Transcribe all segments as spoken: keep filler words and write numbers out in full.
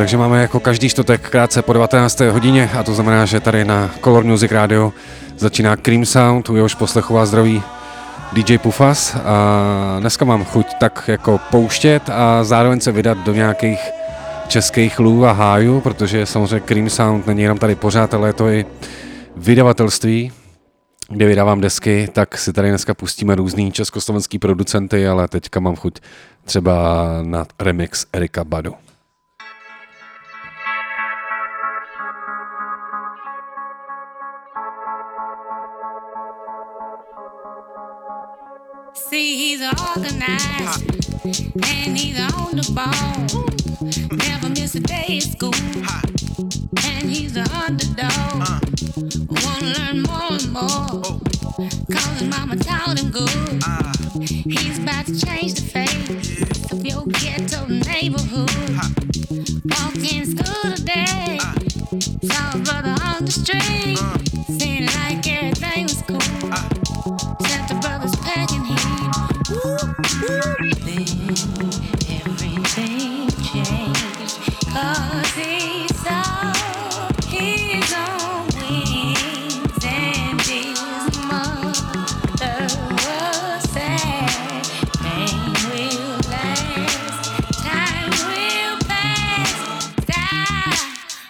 Takže máme jako každý čtvrtek krátce po devatenácté hodině a to znamená, že tady na Color Music Radio začíná Cream Sound, u jehož poslechu vás zdraví dý džej Pufas a dneska mám chuť tak jako pouštět a zároveň se vydat do nějakých českých lů a hájů, protože samozřejmě Cream Sound není jenom tady pořád, ale je to i vydavatelství, kde vydávám desky, tak si tady dneska pustíme různý československý producenty, ale teďka mám chuť třeba na remix Erika Badu. See, he's organized, and he's on the ball, never miss a day at school, and he's the underdog, wanna learn more and more, cause his mama taught him good, he's about to change the face of your ghetto neighborhood, walked in school today, saw a brother on the street, seemed like everything was cool, except the brother's packing him. Then everything changed, cause he saw his own wings, and his mother was sad. Pain will last, time will pass. Die, what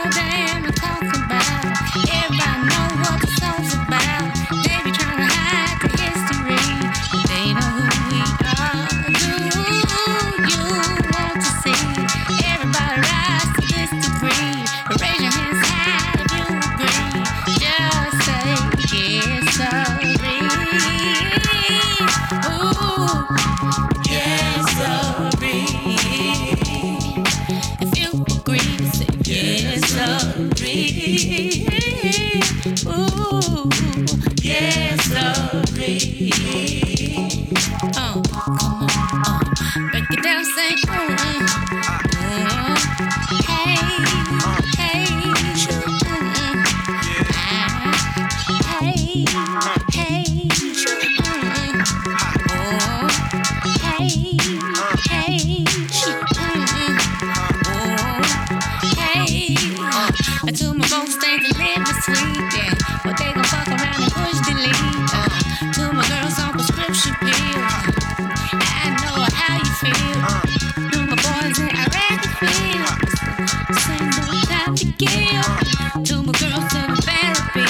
am I talking about? Everybody know what the song's about. They be trying to hide the history, but they know who we are. Do you want to see everybody rise to this degree? Raise your hands high if you agree. Just say yes, sorry. Ooh, yes, sorry. If you agree, say yes, sorry. Ooh, yes, sorry. Oh, come on, oh. Break it down, say mm, mm, mm. Hey, hey, mm, mm. Ah, hey, hey, mm, mm. Oh, hey, hey, mm, mm. Oh, hey. I told my folks they can live and sleep, yeah. But they gon' fuck around and push delete. Uh, to my girls on prescription pills. I know how you feel. To my boys in Iraq and fields. Same old time to kill. To my girls in therapy.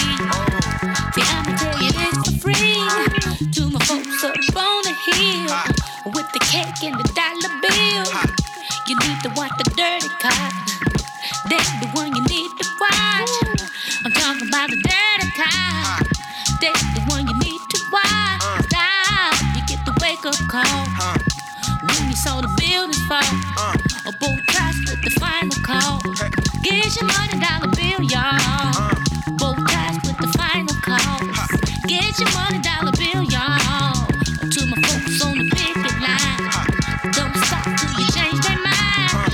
See, I'ma tell you this for free. To my folks up on the hill. With the cake and the dollar bill. You need to watch the dirty cop. That's the one you need to watch. I'm talking about the dirty cop. That's the one you need to watch. Stop. You get the wake up call when you saw the buildings fall. A bull trust with the final call. Get your money dollar bill, y'all. Bull trust with the final call. Get your money dollar bill, y'all. To my folks on the picket line. Don't stop till you change their mind.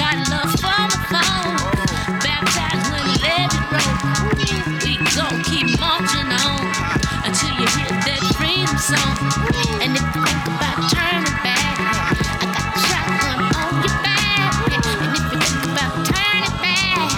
Got love for my phone. Baptized when the legend roll. We gon' keep marching on until you hear that freedom song. And if you think about turning back, I got the shotgun on your back. And if you think about turning back,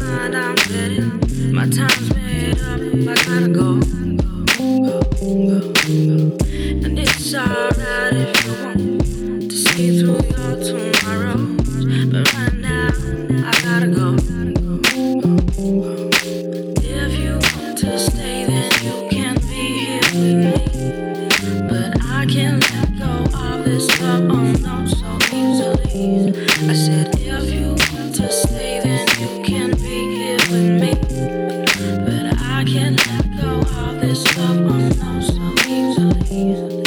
mind, I'm headed. My time's made up, I gotta go. Go, go, go. And it's alright if you want to see through your tomorrows, but right now I gotta go. If you want to stay, then you can be here with me, but I can't let go of this love, oh no, so easily. I said if you want to stay, then you can be here with me, but I can't let go of this love, oh no, so easily.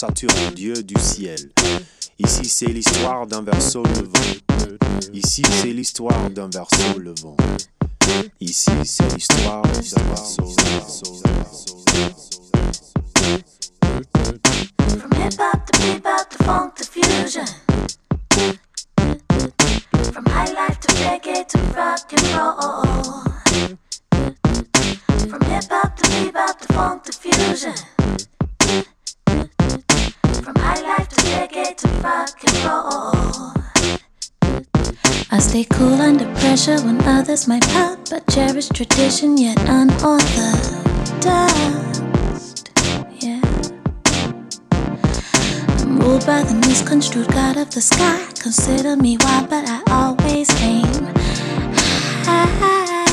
Saturne, Dieu du ciel. Ici c'est l'histoire d'un verseau levant. Ici c'est l'histoire d'un verseau levant. Ici c'est l'histoire d'un verseau levant. Keep up the funk, the fusion. From highlife to reggae to rock and roll. From hip hop to bebop to funk to fusion. From highlife to reggae to rock and roll. I stay cool under pressure when others might pop. But cherish tradition yet unorthodox. Yeah. I'm ruled by the misconstrued god of the sky. Consider me wild, but I always aim high.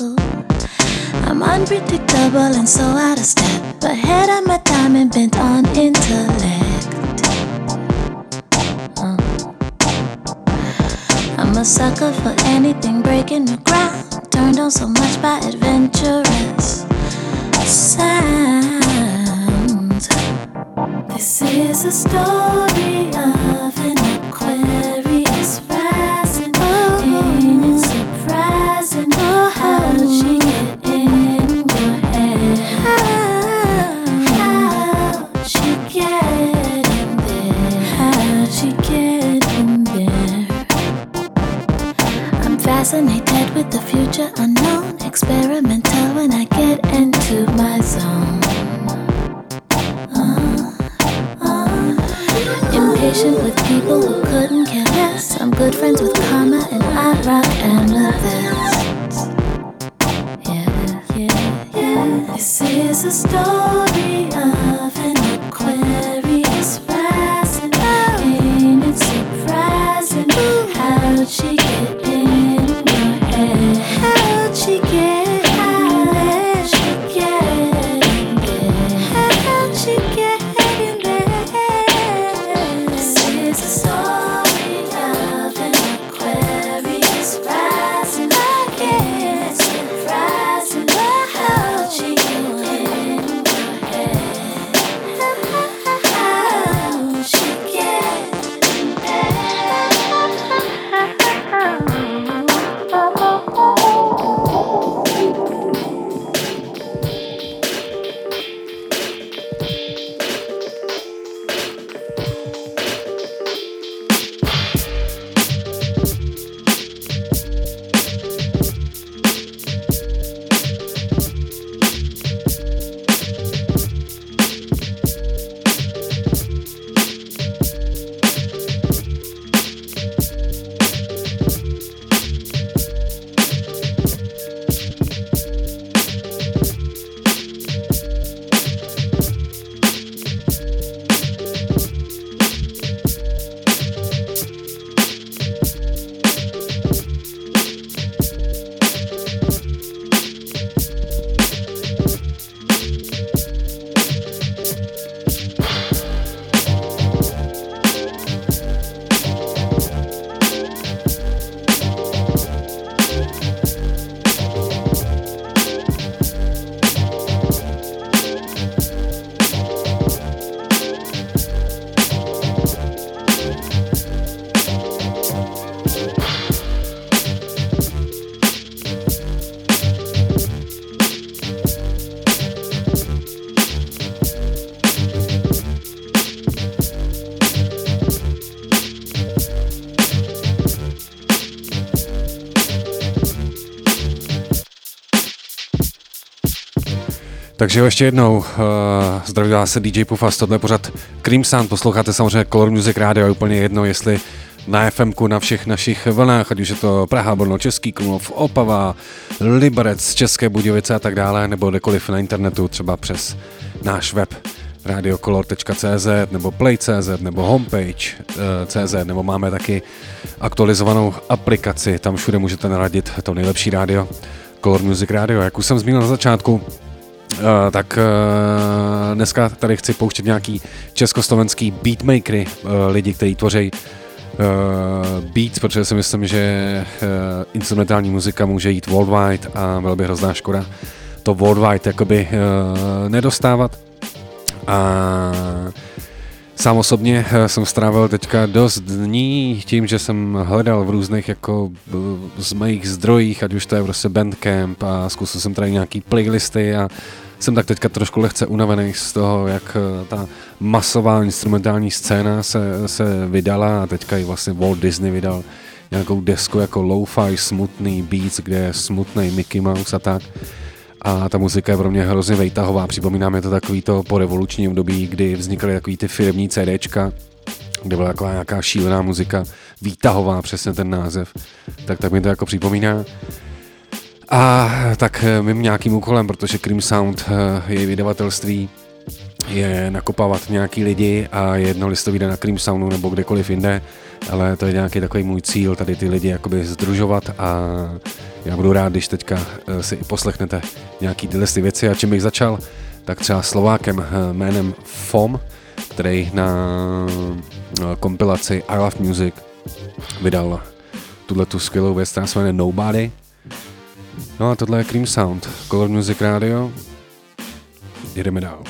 Ooh. I'm unpredictable and so out of step. But head on my diamond, bent on intellect. Uh. I'm a sucker for anything breaking the ground. Turned on so much by adventurous sounds. This is a story of an Aquarius rising. Ain't it surprising how she get in your head? How she get in there? How she get in there? I'm fascinated with the future unknown. Experimental when I get into my zone. Impatient with people who couldn't care less. I'm good friends with karma and I rock amethyst. Yeah, yeah, yeah. This is a story of an Aquarius rising. Ain't it surprising how'd she get in your head? How'd she get? Takže ještě jednou uh, zdraví se dý džej Pufas, tohle je pořad Cream Sound, posloucháte samozřejmě Color Music Radio, je úplně jedno, jestli na ef emku, na všech našich vlnách, ať už je to Praha, Brno, Český Krumlov, Opava, Liberec, České Budějovice a tak dále, nebo kdekoliv na internetu, třeba přes náš web radio color tečka cé zet, nebo play tečka cé zet, nebo homepage tečka cé zet, nebo máme taky aktualizovanou aplikaci, tam všude můžete naradit to nejlepší rádio, Color Music Radio, jak už jsem zmínil na začátku. Uh, tak uh, dneska tady chci pouštět nějaký československý beatmakery, uh, lidi, kteří tvoří uh, beats, protože si myslím, že uh, instrumentální muzika může jít worldwide a byla by hrozná škoda to worldwide jakoby uh, nedostávat. A sám osobně jsem strávil teďka dost dní tím, že jsem hledal v různých jako z mých zdrojích, ať už to je prostě Bandcamp a zkusil jsem tady nějaký playlisty a jsem tak teďka trošku lehce unavený z toho, jak ta masová instrumentální scéna se, se vydala a teďka i vlastně Walt Disney vydal nějakou desku jako lo-fi, smutný beats, kde je smutný Mickey Mouse a tak. A ta muzika je pro mě hrozně vejtahová, připomíná mi to takový to po revolučním období, kdy vznikaly takový ty firemní CDčka, kde byla taková nějaká šílená muzika, výtahová, přesně ten název, tak, tak mi to jako připomíná. A tak mým nějakým úkolem, protože Cream Sound, její vydavatelství, je nakopávat nějaký lidi a jedno listo vyjde na Cream Soundu nebo kdekoliv jinde, ale to je nějaký takový můj cíl, tady ty lidi jakoby združovat a já budu rád, když teďka si i poslechnete nějaký tyhle věci. A čím bych začal, tak třeba Slovákem jménem Fom, který na kompilaci I Love Music vydal tuhletu skvělou věc, která se jmenuje Nobody. No a tohle je Cream Sound, Color Music Radio. Jedeme dál.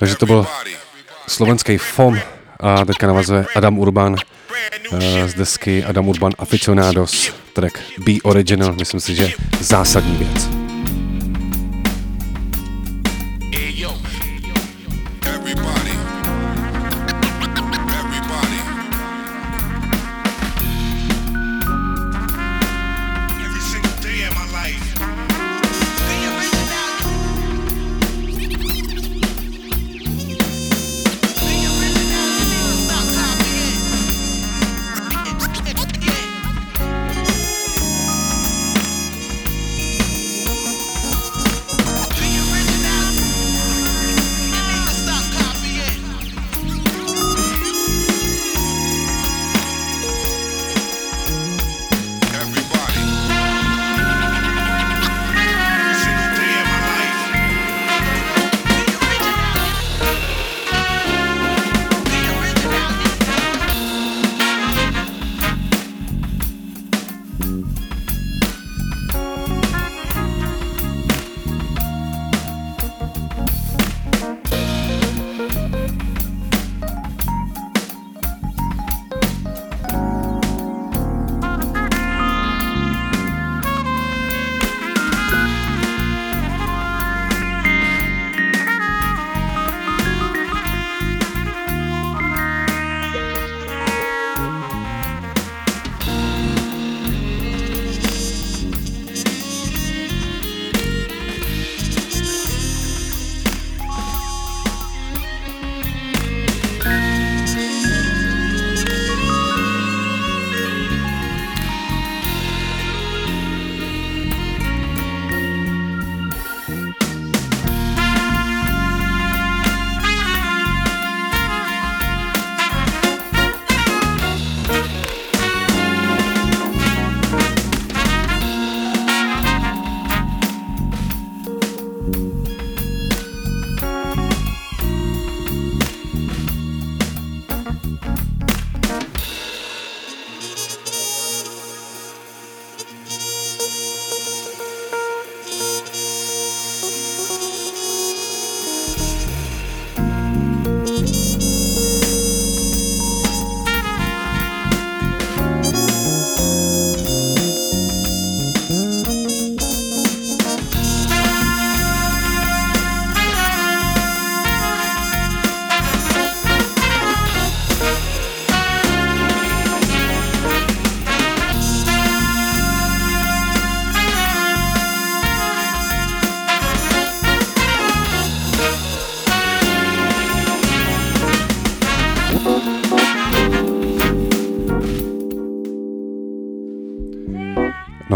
Takže to byl slovenský Fom a teďka navazuje Adam Urban z desky Adam Urban Aficionados, track Be Original, myslím si, že zásadní věc.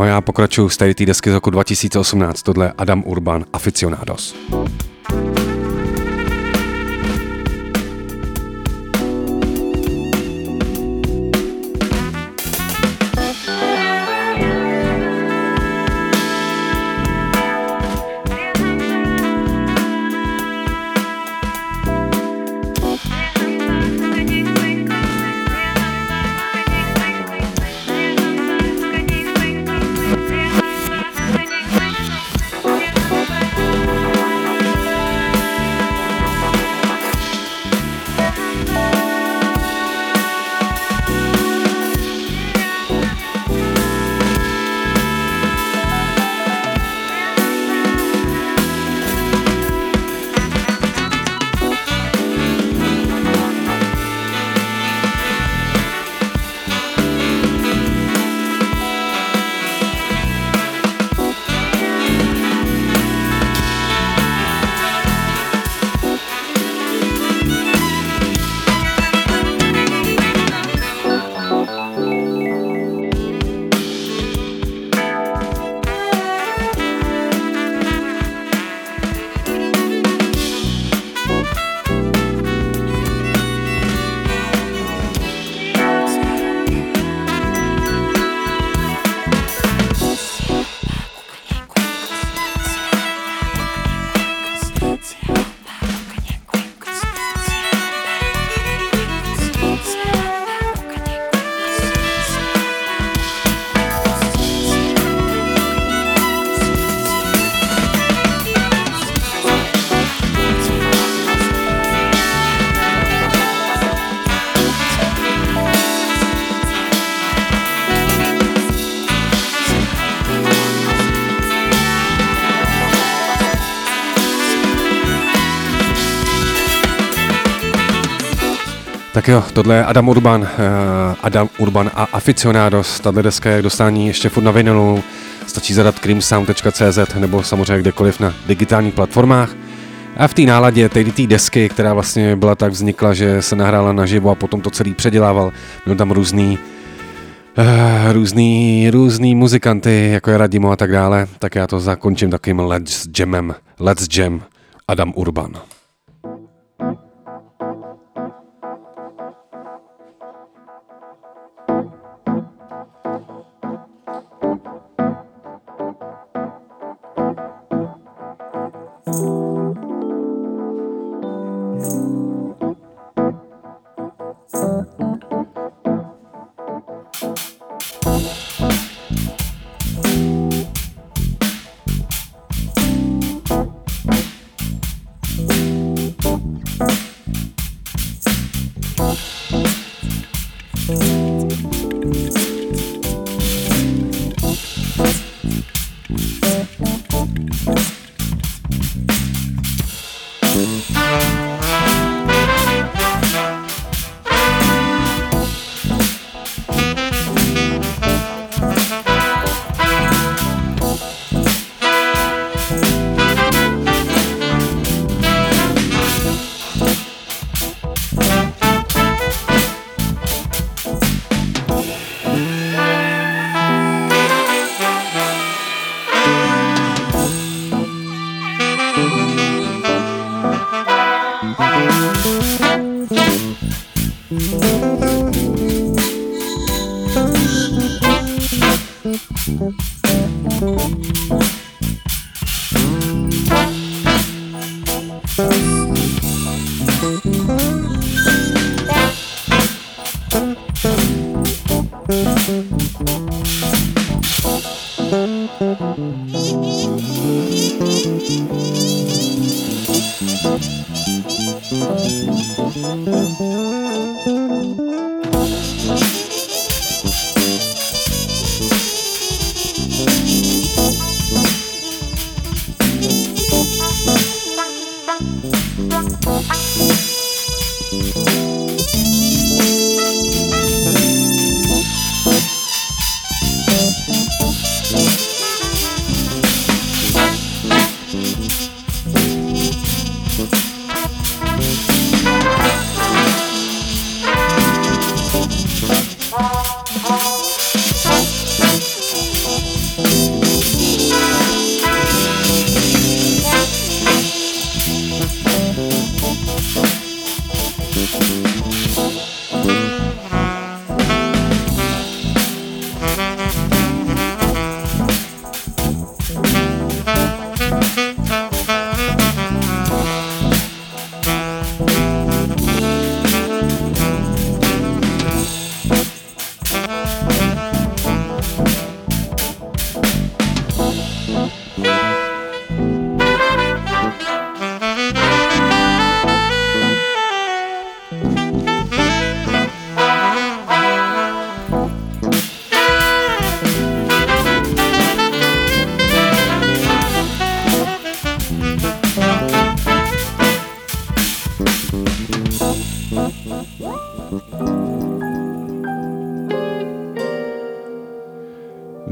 a já pokračuju z té desky z roku dva tisíce osmnáct, tohle Adam Urban, Aficionados. Tak jo, tohle je Adam Urban, uh, Adam Urban a Aficionados. Tato deska je k dostání ještě furt na vinylu. Stačí zadat cream sound tečka cé zet nebo samozřejmě kdekoliv na digitálních platformách. A v té náladě té desky, která vlastně byla tak vznikla, že se nahrála naživo a potom to celý předělával. Měl tam různý, uh, různý, různý muzikanty, jako je Radimo a tak dále. Tak já to zakončím takovým Let's Jamem. Let's Jam Adam Urban.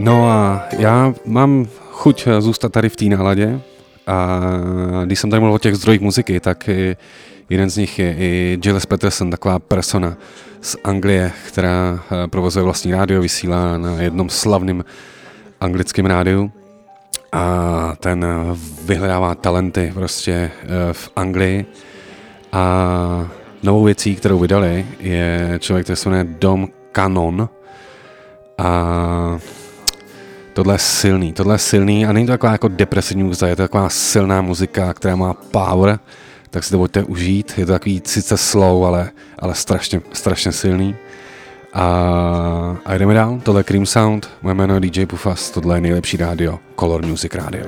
No a já mám chuť zůstat tady v té náladě a když jsem tady mluvil o těch zdrojích muziky, tak jeden z nich je i Gilles Peterson, taková persona z Anglie, která provozuje vlastní rádio, vysílá na jednom slavném anglickém rádiu a ten vyhledává talenty prostě v Anglii a novou věcí, kterou vydali, je člověk, který se jmenuje Doom Cannon a tohle je silný, tohle je silný a není to taková jako depresivní hudba, je to taková silná muzika, která má power, tak si to pojďte užít, je to takový sice slow, ale, ale strašně, strašně silný. A, a jdeme dál, tohle je Cream Sound, moje jméno je dý džej Pufas, tohle je nejlepší rádio, Color Music Radio.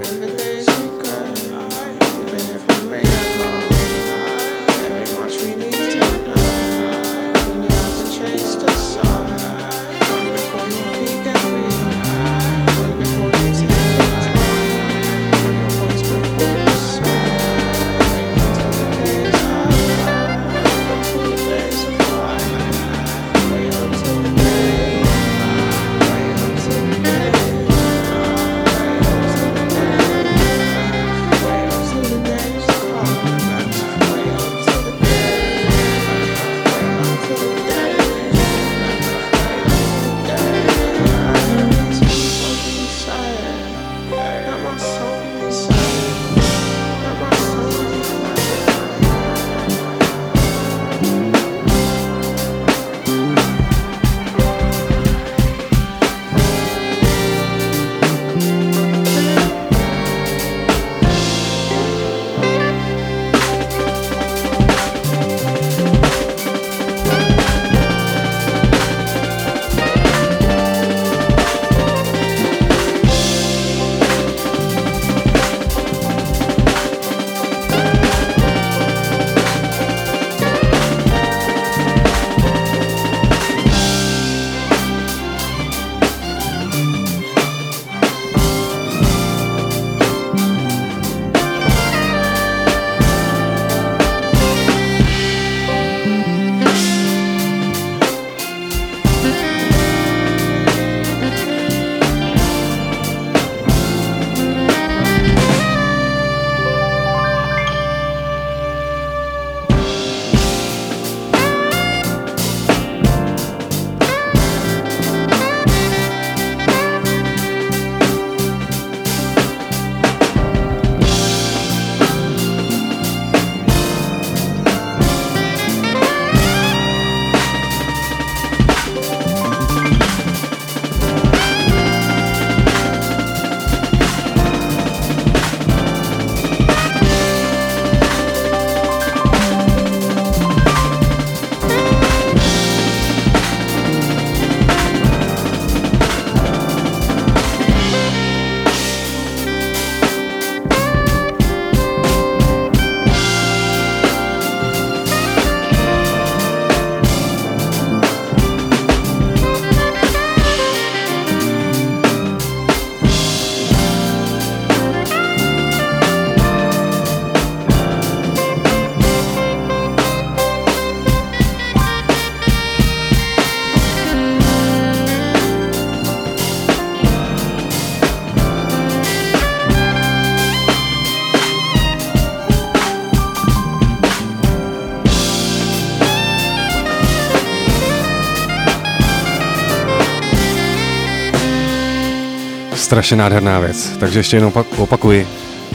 Strašně nádherná věc, takže ještě jenom opakuji,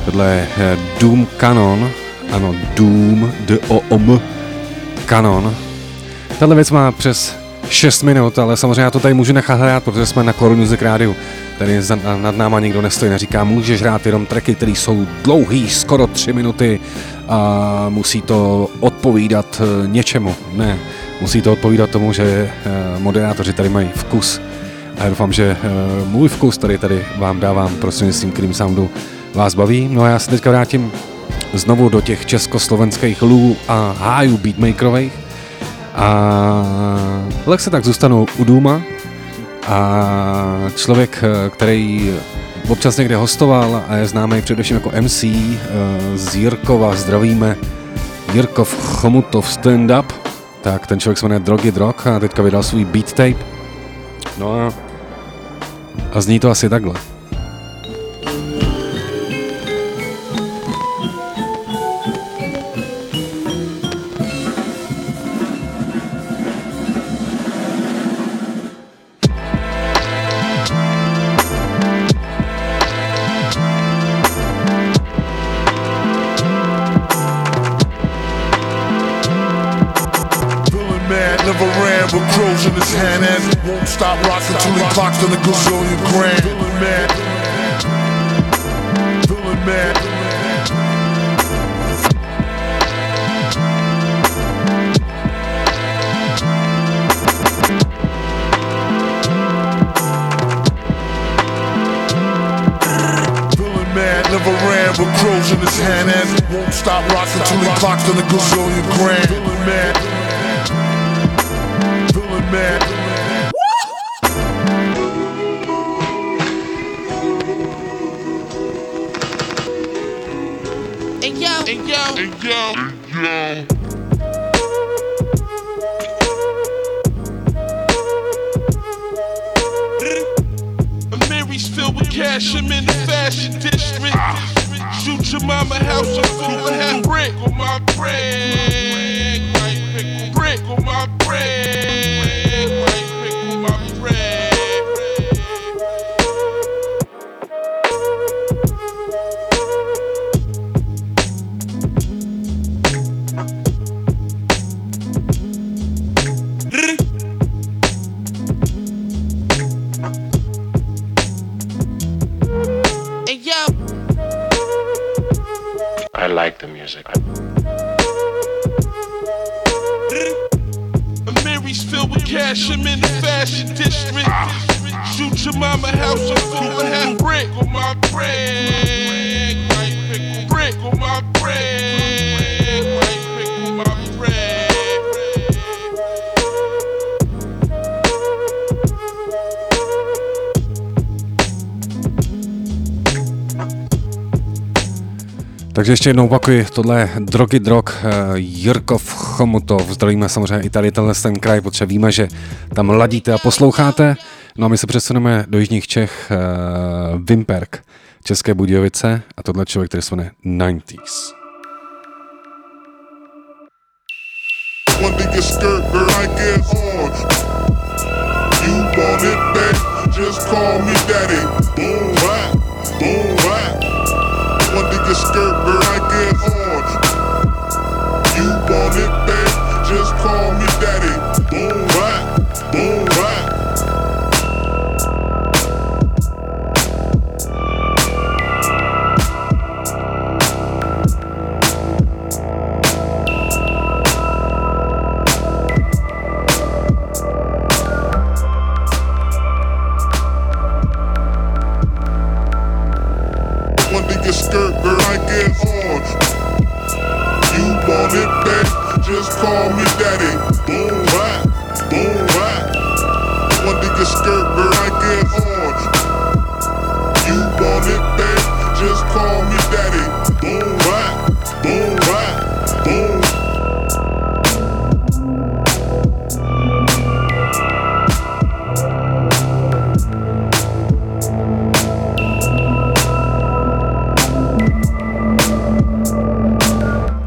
tohle je Doom Cannon, ano Doom, D-O-O-M, Cannon. Tahle věc má přes šest minut, ale samozřejmě já to tady můžu nechat hrát, protože jsme na Color Music Radio, tady nad náma nikdo nestojí, neříká, můžeš hrát jenom tracky, které jsou dlouhý, skoro tři minuty a musí to odpovídat něčemu, ne, musí to odpovídat tomu, že moderátoři tady mají vkus. A já doufám, že uh, můj vkus tady, tady vám dávám prostřednictvím Cream Soundu vás baví. No a já se teďka vrátím znovu do těch československých lů a hájů beatmakerových. A lehce tak zůstanou u Dooma. A člověk, který občas někde hostoval a je známý především jako em cé, uh, z Jirkova, zdravíme, Jirkov, Chomutov, stand-up, tak ten člověk se jmenuje Drogi Drog a teďka vydal svůj beat tape. No a A zní to asi takhle. Stop rocking till he clocks in a gazillion grand. Feeling mad, feeling mad. Feeling mad, never ran with crows in his hand and won't stop rocking till he clocks in a gazillion grand. Feeling mad, feeling mad. And yo, and yo, and yo. A Mary's filled with cash, I'm in the fashion district. Shoot your mama house, I'm full half brick on my bread. Brick, brick on my bread. Brick on my bread. I like the music. A Mary's filled with cash, I'm in the fashion district. Shoot your mama house, I'm full half brick on my bread. Brick on my bread. Brick on my bread. Takže ještě jednou opakuji, tohle je Drogi Drog, Jirkov, Chomutov, zdravíme samozřejmě i tady tenhle ten kraj, protože víme, že tam ladíte a posloucháte. No a my se přesuneme do jižních Čech, uh, Vimperk, České Budějovice a tohle člověk, který se jmenuje devadesátky. One nigga skirt where I get on. You want it, babe? Just call me daddy. Boom rap, boom rap. Skirt where I get on. You want it, babe? Just call me daddy. Boom rap, boom rap. One nigga skirt where I get on. You want it, babe? Just call me daddy. Boom rap, boom rap, boom.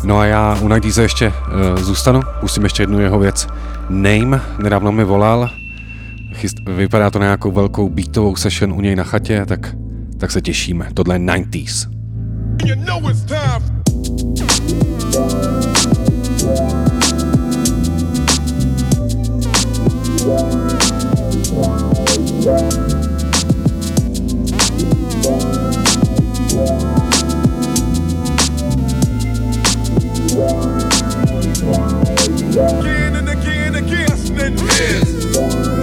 No a já u Najdíze ještě uh, zůstanu, pustím ještě jednu jeho věc. Name, nedávno mi volal, Chyst, vypadá to na nějakou velkou beatovou session u něj na chatě, tak, tak se těšíme. Tohle je devadesátky. You know it's time. Again and again and again, listening is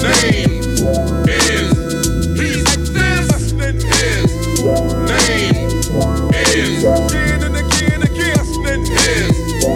name is he's like this. Listening is name is again and again and again, listening is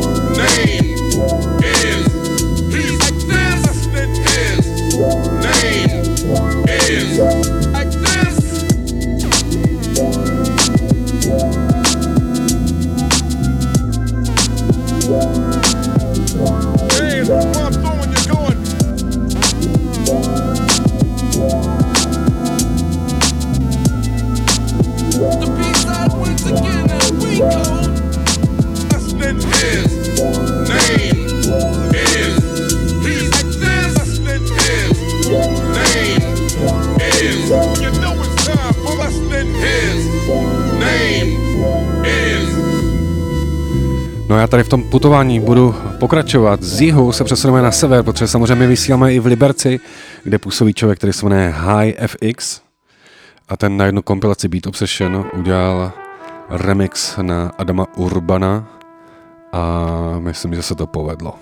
No já tady v tom putování budu pokračovat. Z jihu se přesuneme na sever, protože samozřejmě vysíláme i v Liberci, kde působí člověk, který se jmenuje High F X. A ten na jednu kompilaci Beat Obsession udělal remix na Adama Urbana a myslím, že se to povedlo.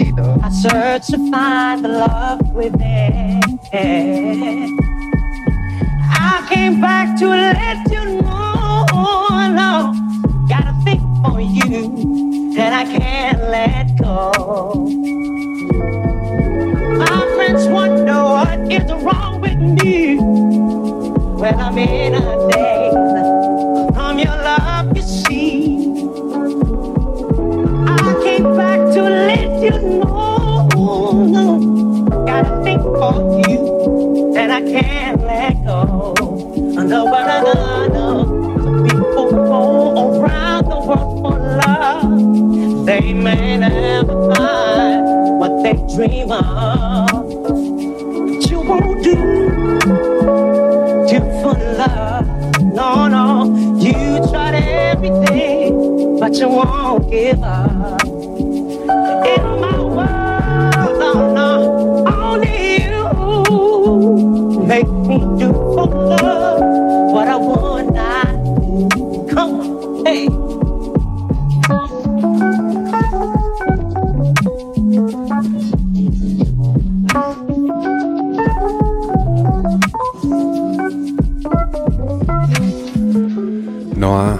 I search to find the love within. I came back to let you know, Lord, got a thing for you that I can't let go. My friends wonder what is wrong with me. Well, I'm in a daze from your love, you see. I came back to let you know. Gotta think for you that I can't let go. No, no, no. People go around the world for love. They may never find what they dream of. But you won't do, do for love. No, no. You tried everything, but you won't give up. In my world. No, no, only you make me do for love what I would not do. Come on, hey. No a uh,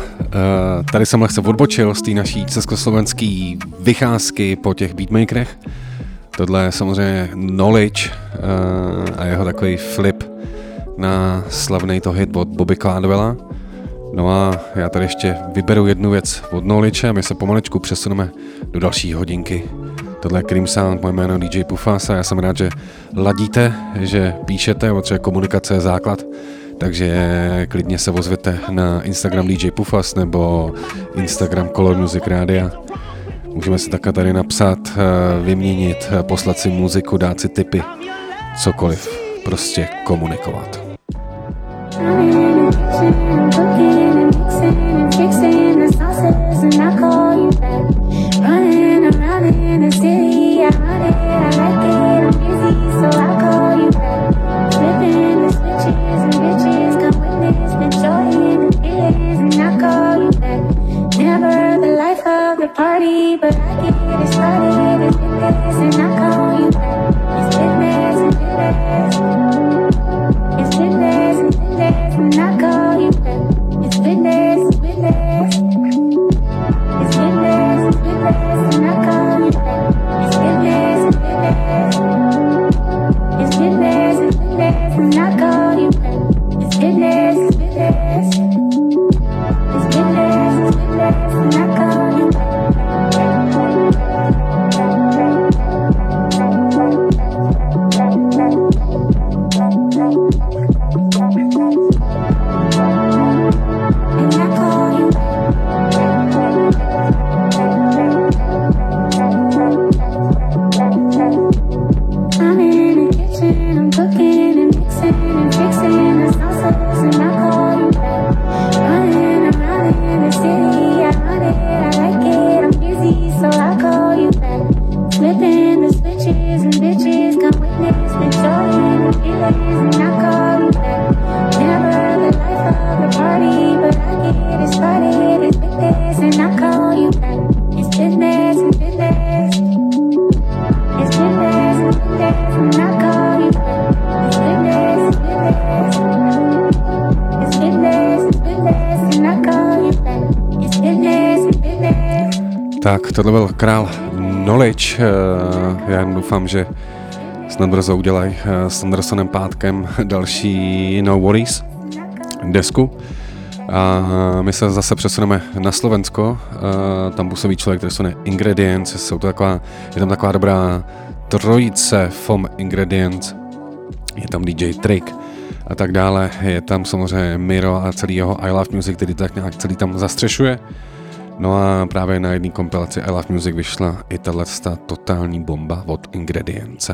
tady jsem lehce odbočil z té naší československé vycházky po těch beatmakerech. Tohle je samozřejmě Knowledge uh, a jeho takový flip na slavný to hit od Bobby Caldwella. No a já tady ještě vyberu jednu věc od Knowledge a my se pomalečku přesuneme do další hodinky. Tohle je Cream Sound, moje jméno D J Pufas a já jsem rád, že ladíte, že píšete, protože komunikace je základ, takže klidně se ozvěte na Instagram D J Pufas nebo Instagram Color Music Radio. Můžeme si také tady napsat, vyměnit, poslat si muziku, dát si tipy, cokoliv, prostě komunikovat. Never the life of the party, but I get it started. It's business and I call you back. It's business and business. It's business and business and I call you back. It's business and business. It's business and business and I call you back. It's business and business. It's business and business and I call you back. It's business and business. It's business, business, and I call you back. Tak, tohle byl král Knowledge. Já jen doufám, že snad brzo udělají s Sandersonem Pátkem další No Worries desku. A my se zase přesuneme na Slovensko. Tam působí člověk, který se jmenuje Ingredients. Jsou to taková, je tam taková dobrá trojice Fom Ingredients. Je tam D J Trick a tak dále. Je tam samozřejmě Miro a celý jeho I Love Music, který tak nějak celý tam zastřešuje. No a právě na jedné kompilaci I Love Music vyšla i tato totální bomba od Ingredients.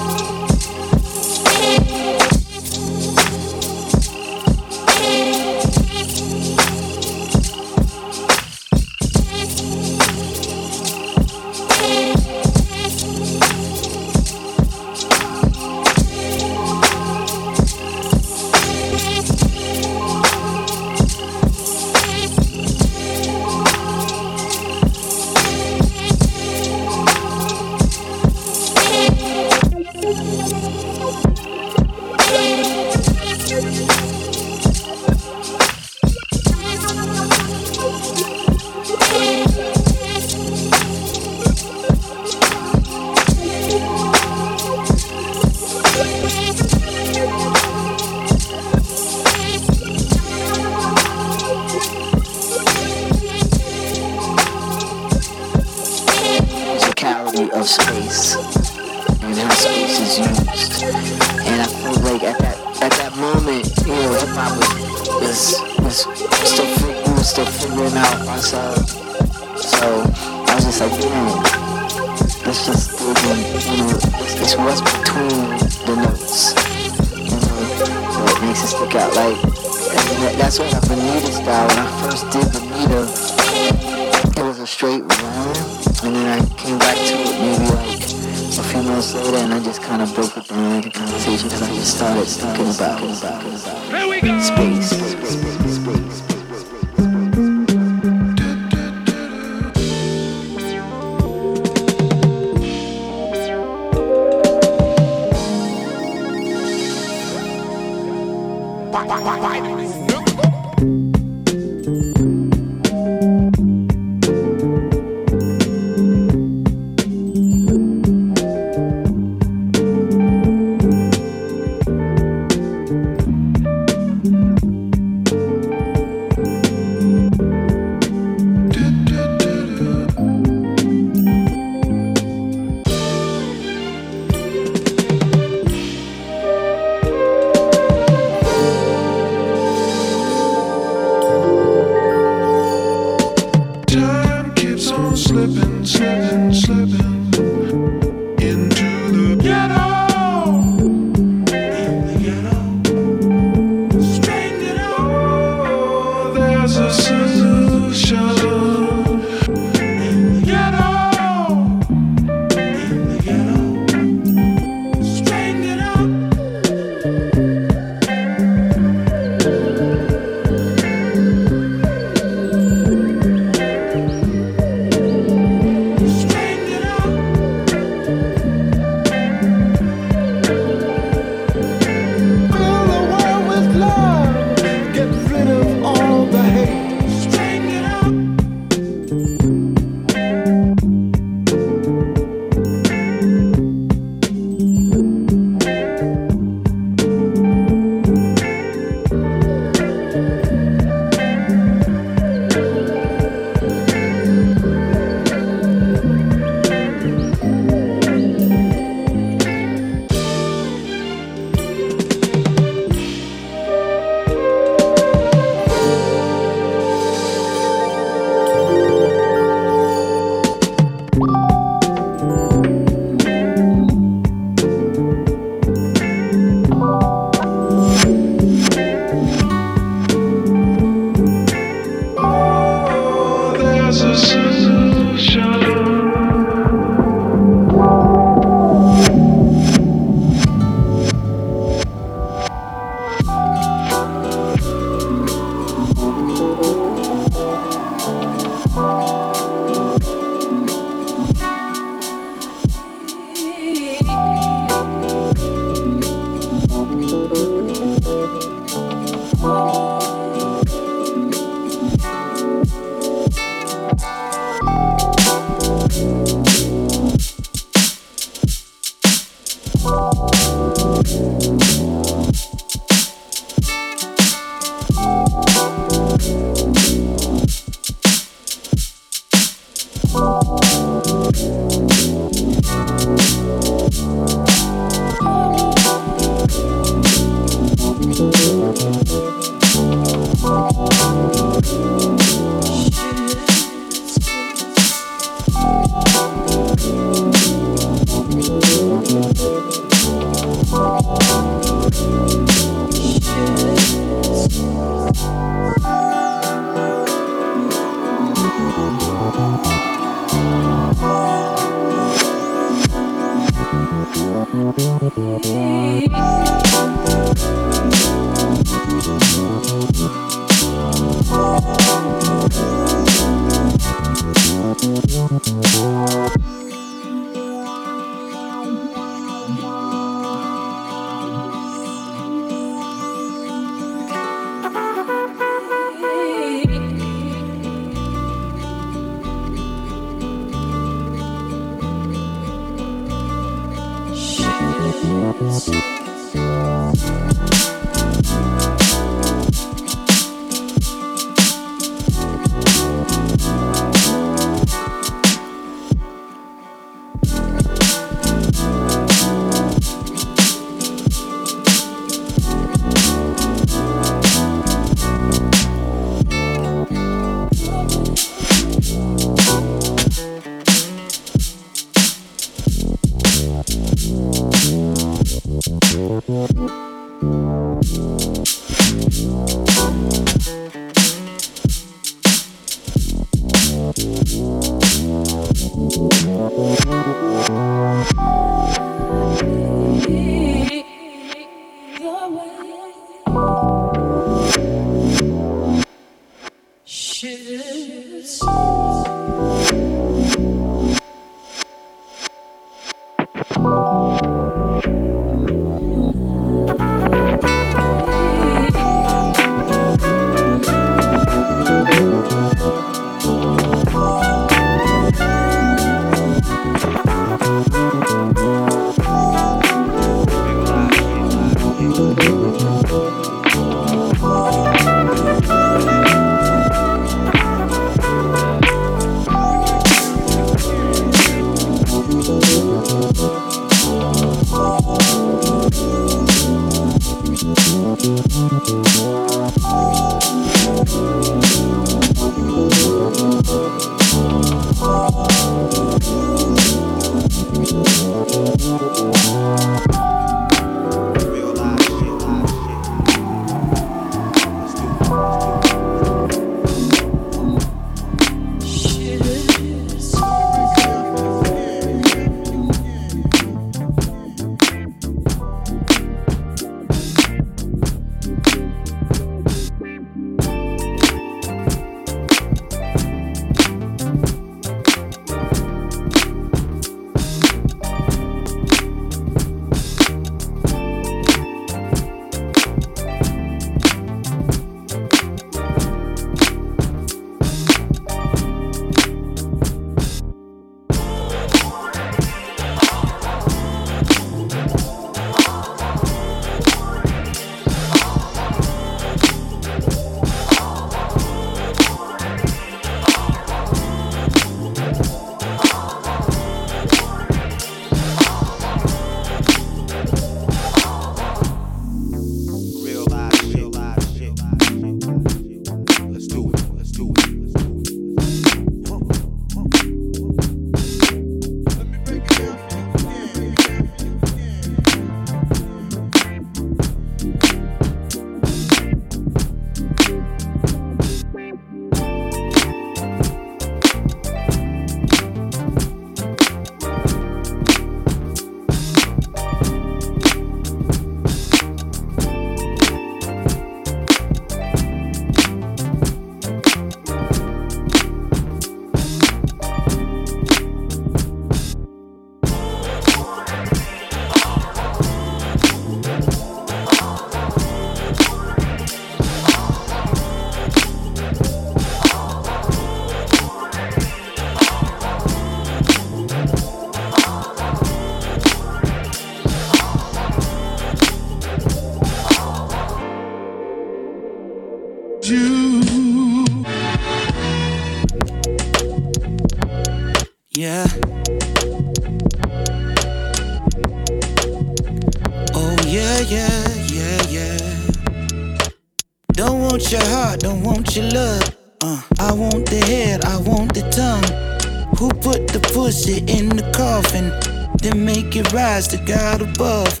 To God above,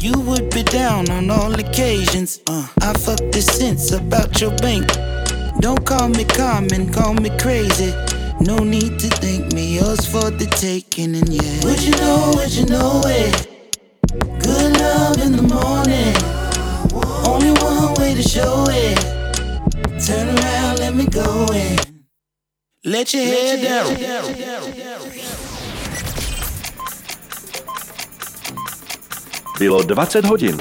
you would be down on all occasions. Uh, I fucked the sense about your bank. Don't call me common, call me crazy. No need to thank me, yours for the taking. And yeah, would you know, would you know it? Good love in the morning, only one way. way to show it. Turn around, let me go in. Let your head down. Bylo dvacet hodin.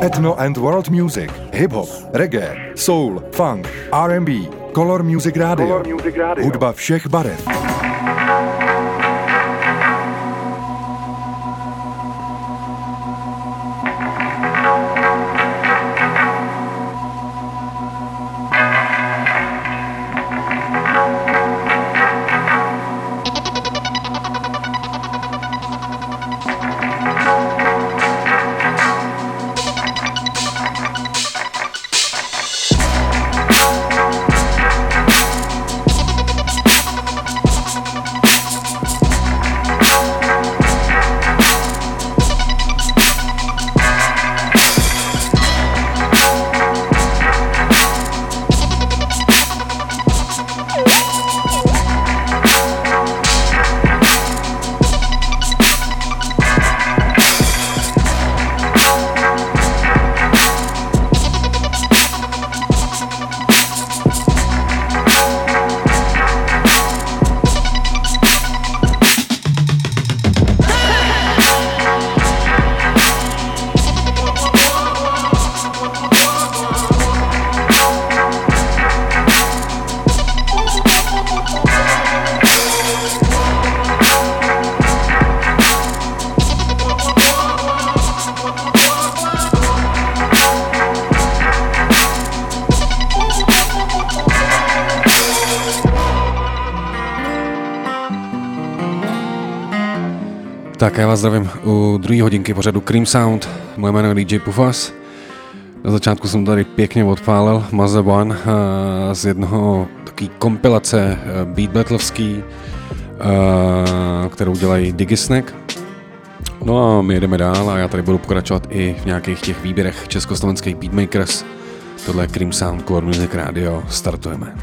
Ethno and World Music, hip-hop, reggae, soul, funk, R and B, Color Music Radio, Color Music Radio. Hudba všech barev. Tak já vás zdravím u druhé hodinky pořadu Cream Sound, moje jméno je D J Pufas. Na začátku jsem tady pěkně odpálil Mazeban z jednoho takové kompilace Beat Battlovský, kterou dělají Digisnack. No a my jedeme dál a já tady budu pokračovat i v nějakých těch výběrech československých beatmakers. Tohle je Cream Sound, Color Music Radio, startujeme.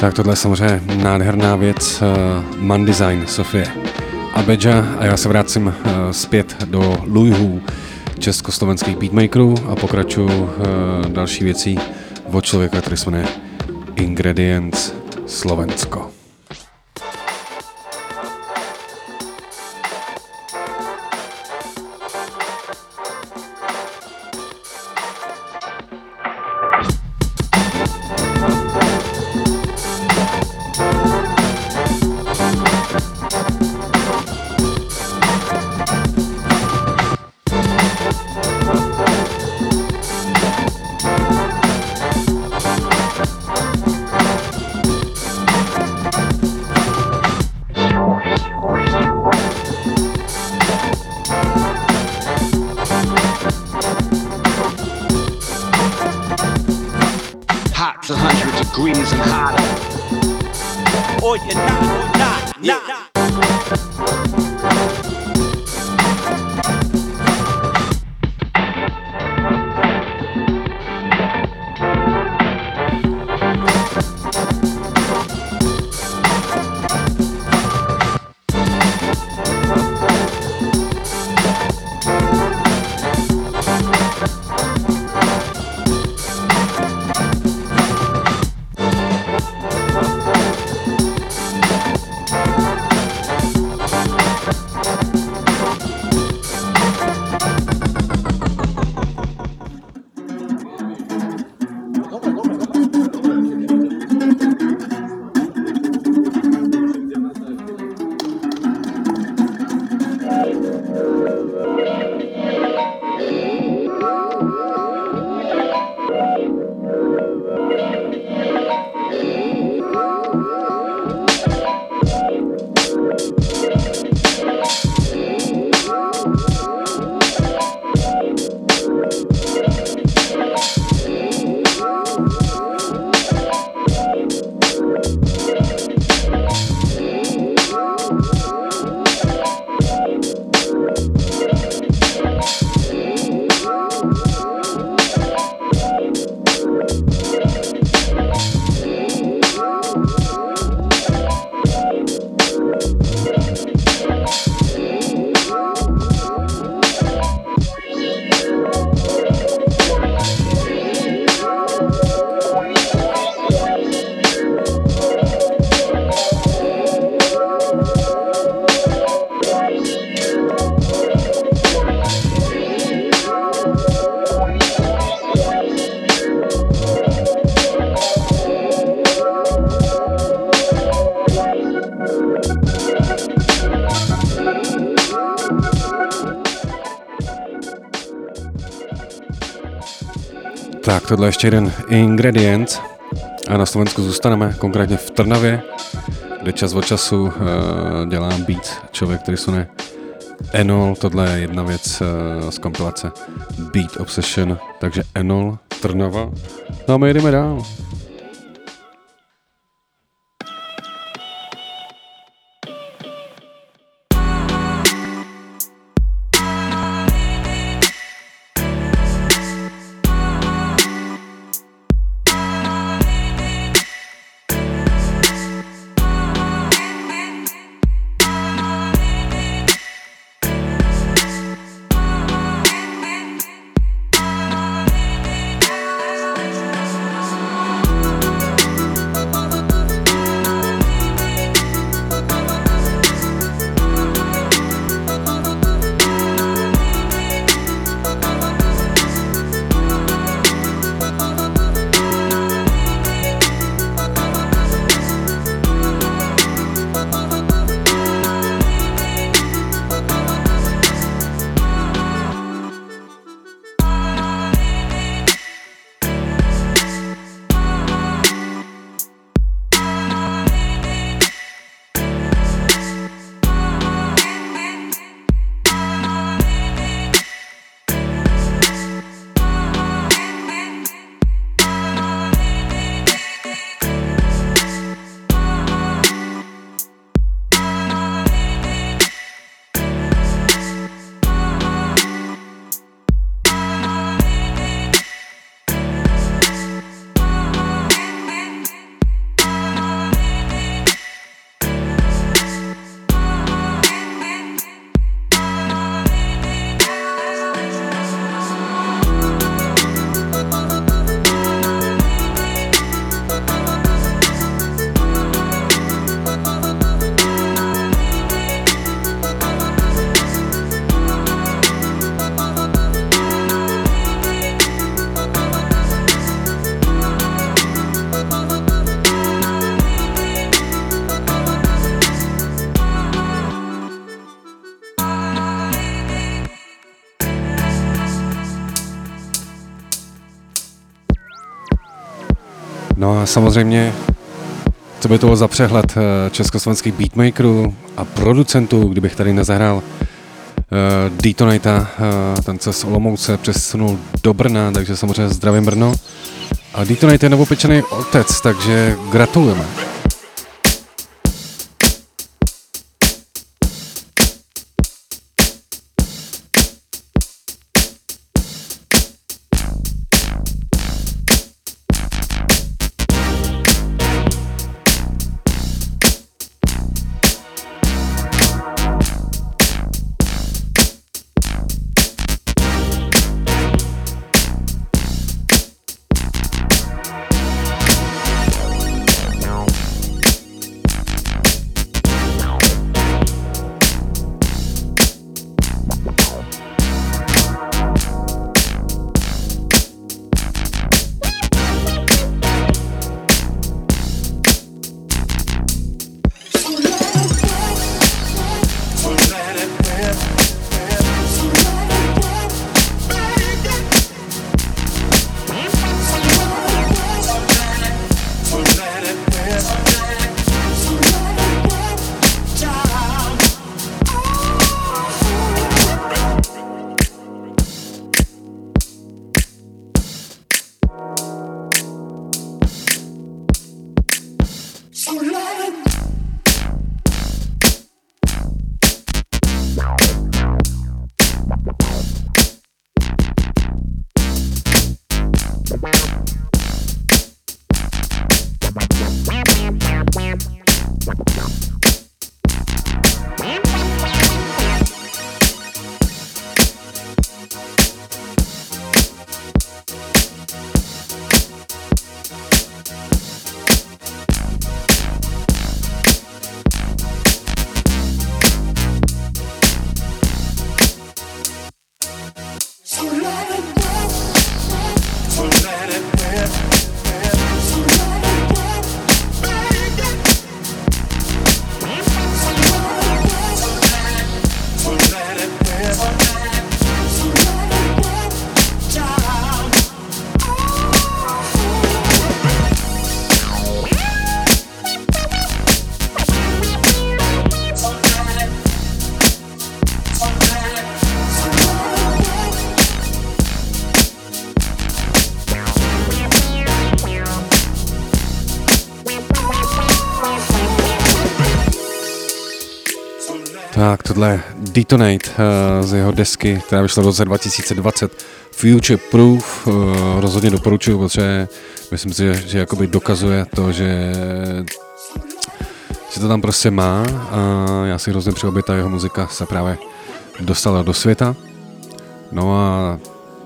Tak tohle je samozřejmě nádherná věc, uh, Man Design, Sofie Abedža, a já se vrátím uh, zpět do Lujhů, československých beatmakerů, a pokračuju uh, další věcí od člověka, který se jmenuje Ingredients Slovensko. Tohle je ještě jeden ingredient a na Slovensku zůstaneme, konkrétně v Trnavě, kde čas od času uh, dělám beat člověk, který sune Enol. Tohle je jedna věc uh, z kompilace Beat Obsession, takže Enol, Trnava. No a my jdeme dál. a samozřejmě, co by toho za přehled československých beatmakerů a producentů, kdybych tady nezahrál uh, Detonata, uh, ten se z Olomouce přesunul do Brna, takže samozřejmě zdravím Brno. A Detonate je novopečený otec, takže gratulujeme. Tak tohle Detonate uh, z jeho desky, která vyšla v roce dva tisíce dvacet, Future Proof, uh, rozhodně doporučuju, protože myslím si, že, že jakoby dokazuje to, že, že to tam prostě má a já si hrozně přijel, aby ta jeho muzika se právě dostala do světa. No a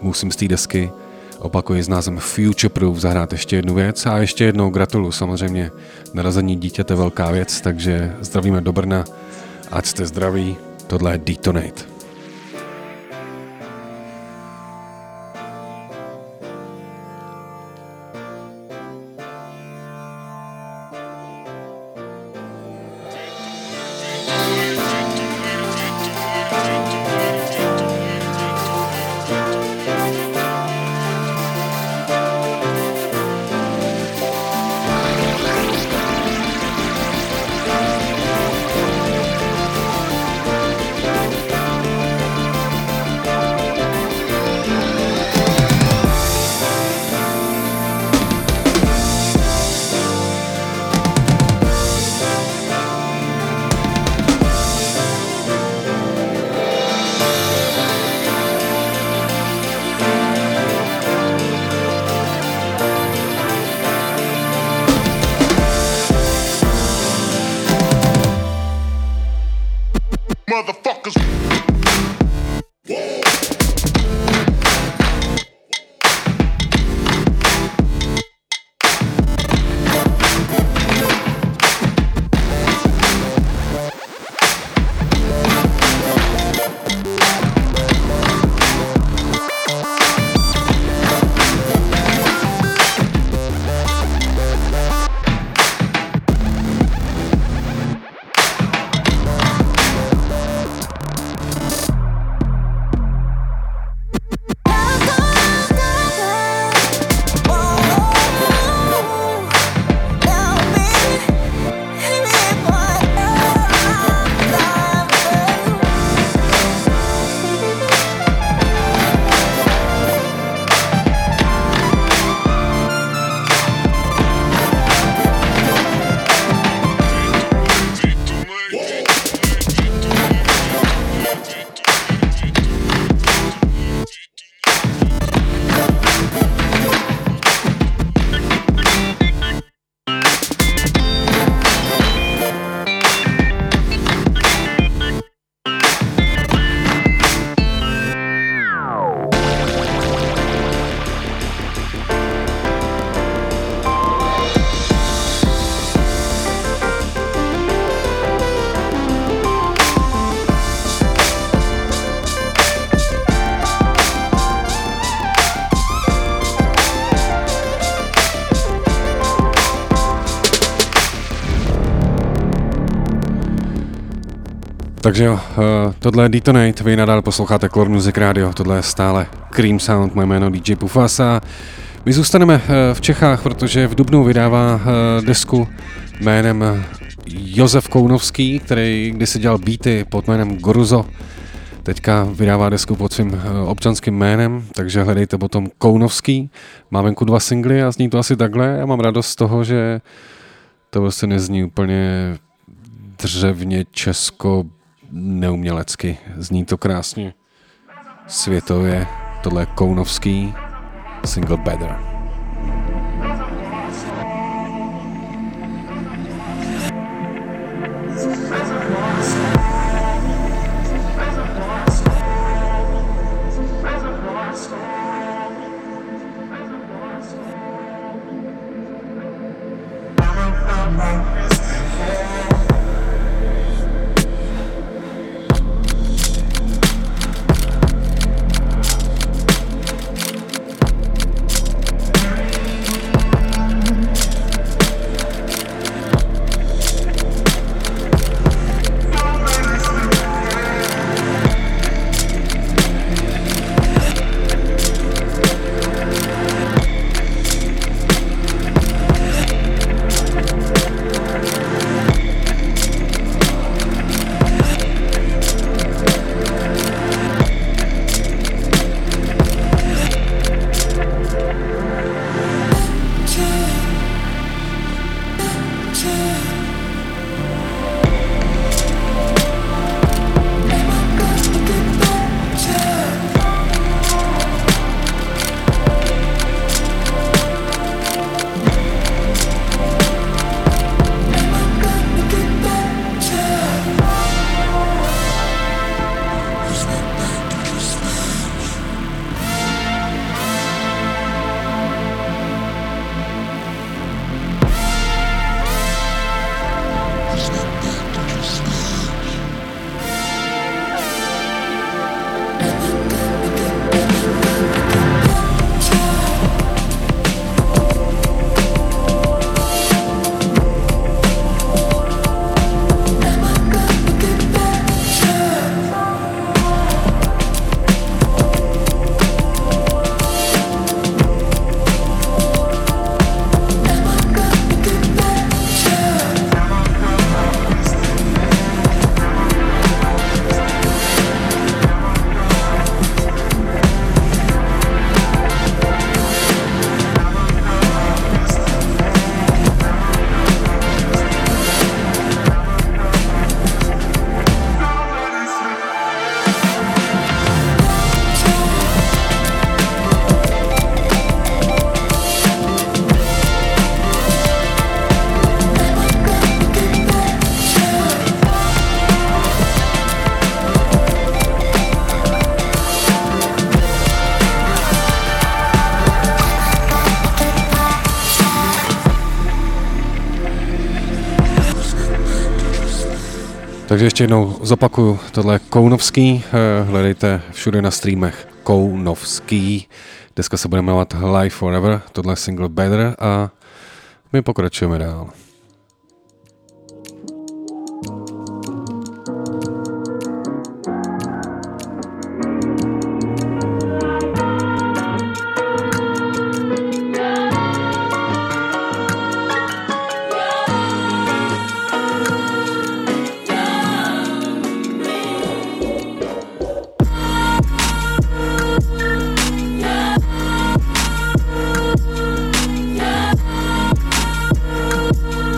musím z té desky, opakuji s názvem Future Proof, zahrát ještě jednu věc a ještě jednou gratuluju, samozřejmě narození dítěte velká věc, takže zdravíme do Brna. Ať jste zdraví, tohle je Detonate. Takže jo, tohle je Detonate, vy nadál posloucháte Color Music Radio, tohle je stále Cream Sound, moje jméno D J Pufas a my zůstaneme v Čechách, protože v dubnu vydává desku jménem Josef Kounovský, který kdysi dělal beaty pod jménem Goruzo, teďka vydává desku pod svým občanským jménem, takže hledejte potom Kounovský, má venku dva singly a zní to asi takhle a mám radost z toho, že to prostě nezní úplně dřevně česko neumělecky, zní to krásně světově, tohle je Kounovský, single Better. Takže ještě jednou zopakuju, tohle je Kounovský, hledejte všude na streamech Kounovský, dneska se bude jmenovat Live Forever, tohle je single Better a my pokračujeme dál. We'll be right back.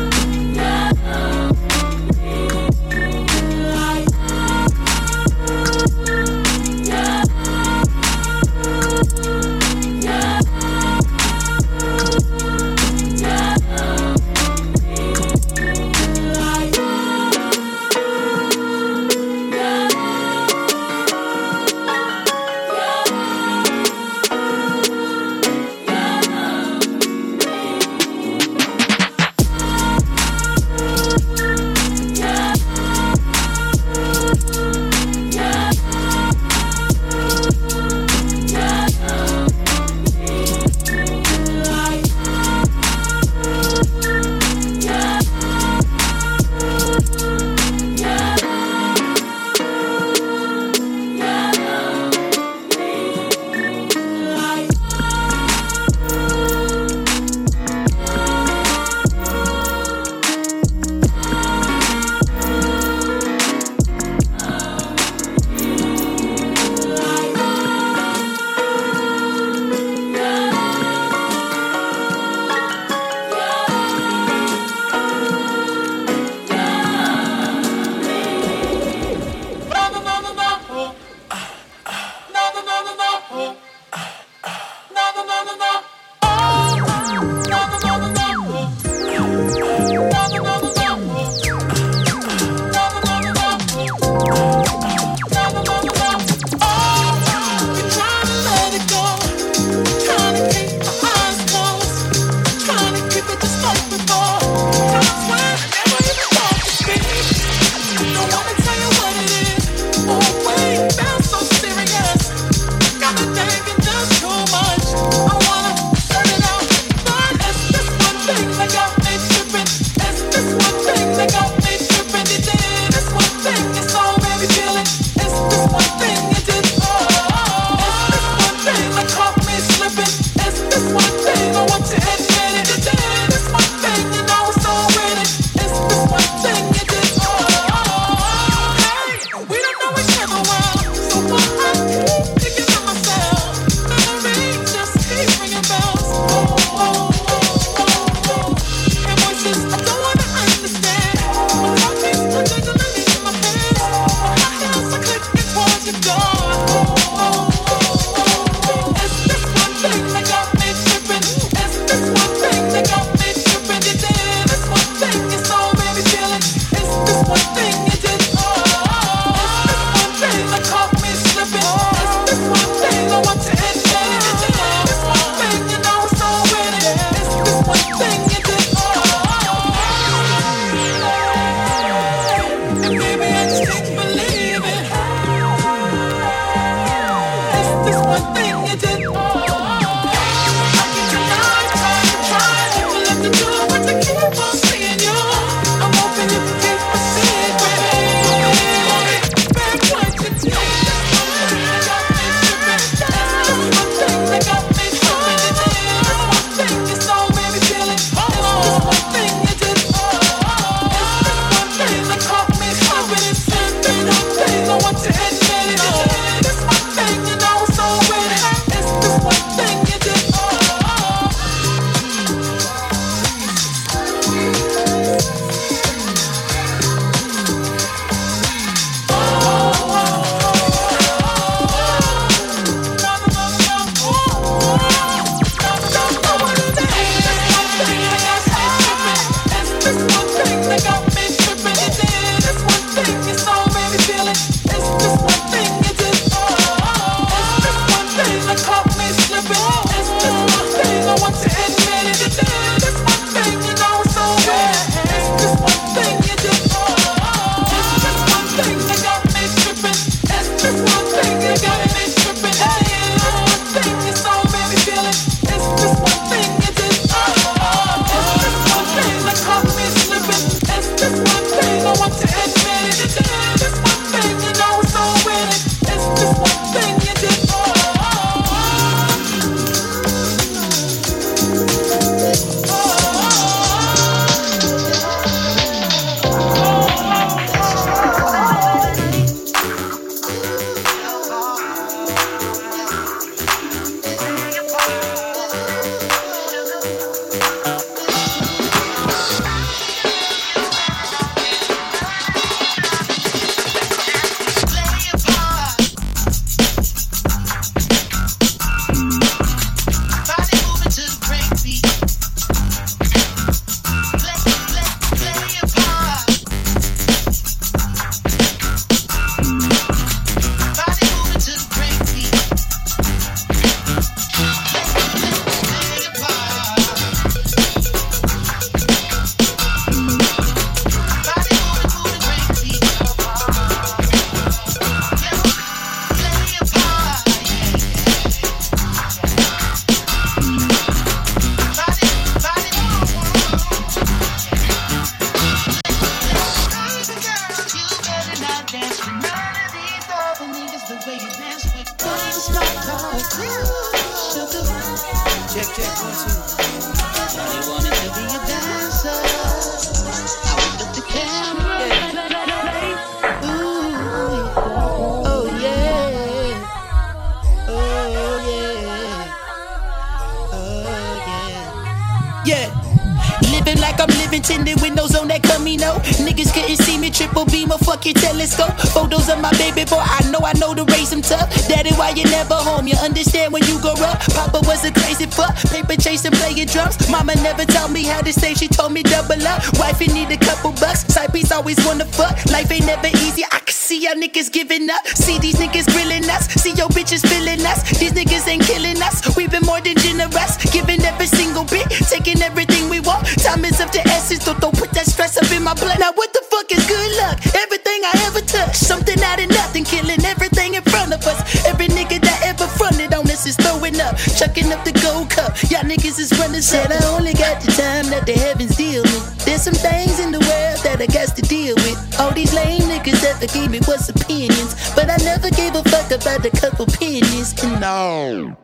Tinted windows on that Camino. Niggas couldn't see me, triple beam a fucking telescope. Photos of my baby boy, I know, I know to raise him tough. Daddy, why you never home? You understand when you grow up. Papa was a crazy fuck, paper chasing, playing drums. Mama never taught me how to save, she told me double up. Wifey need a couple bucks, side piece always wanna fuck. Life ain't never easy, I can see y'all niggas giving up. See these niggas grilling us, see your bitches feeling us. These niggas ain't killing us, we've been more than generous. Giving every single bit, taking everything we want. Time is up to S. Don't, don't put that stress up in my blood. Now what the fuck is good luck? Everything I ever touched, something out of nothing, killing everything in front of us. Every nigga that ever fronted on us is throwing up, chucking up the gold cup. Y'all niggas is running. Said I only got the time that the heavens deal with. There's some things in the world that I got to deal with. All these lame niggas that gave me was opinions, but I never gave a fuck about the couple pennies. No,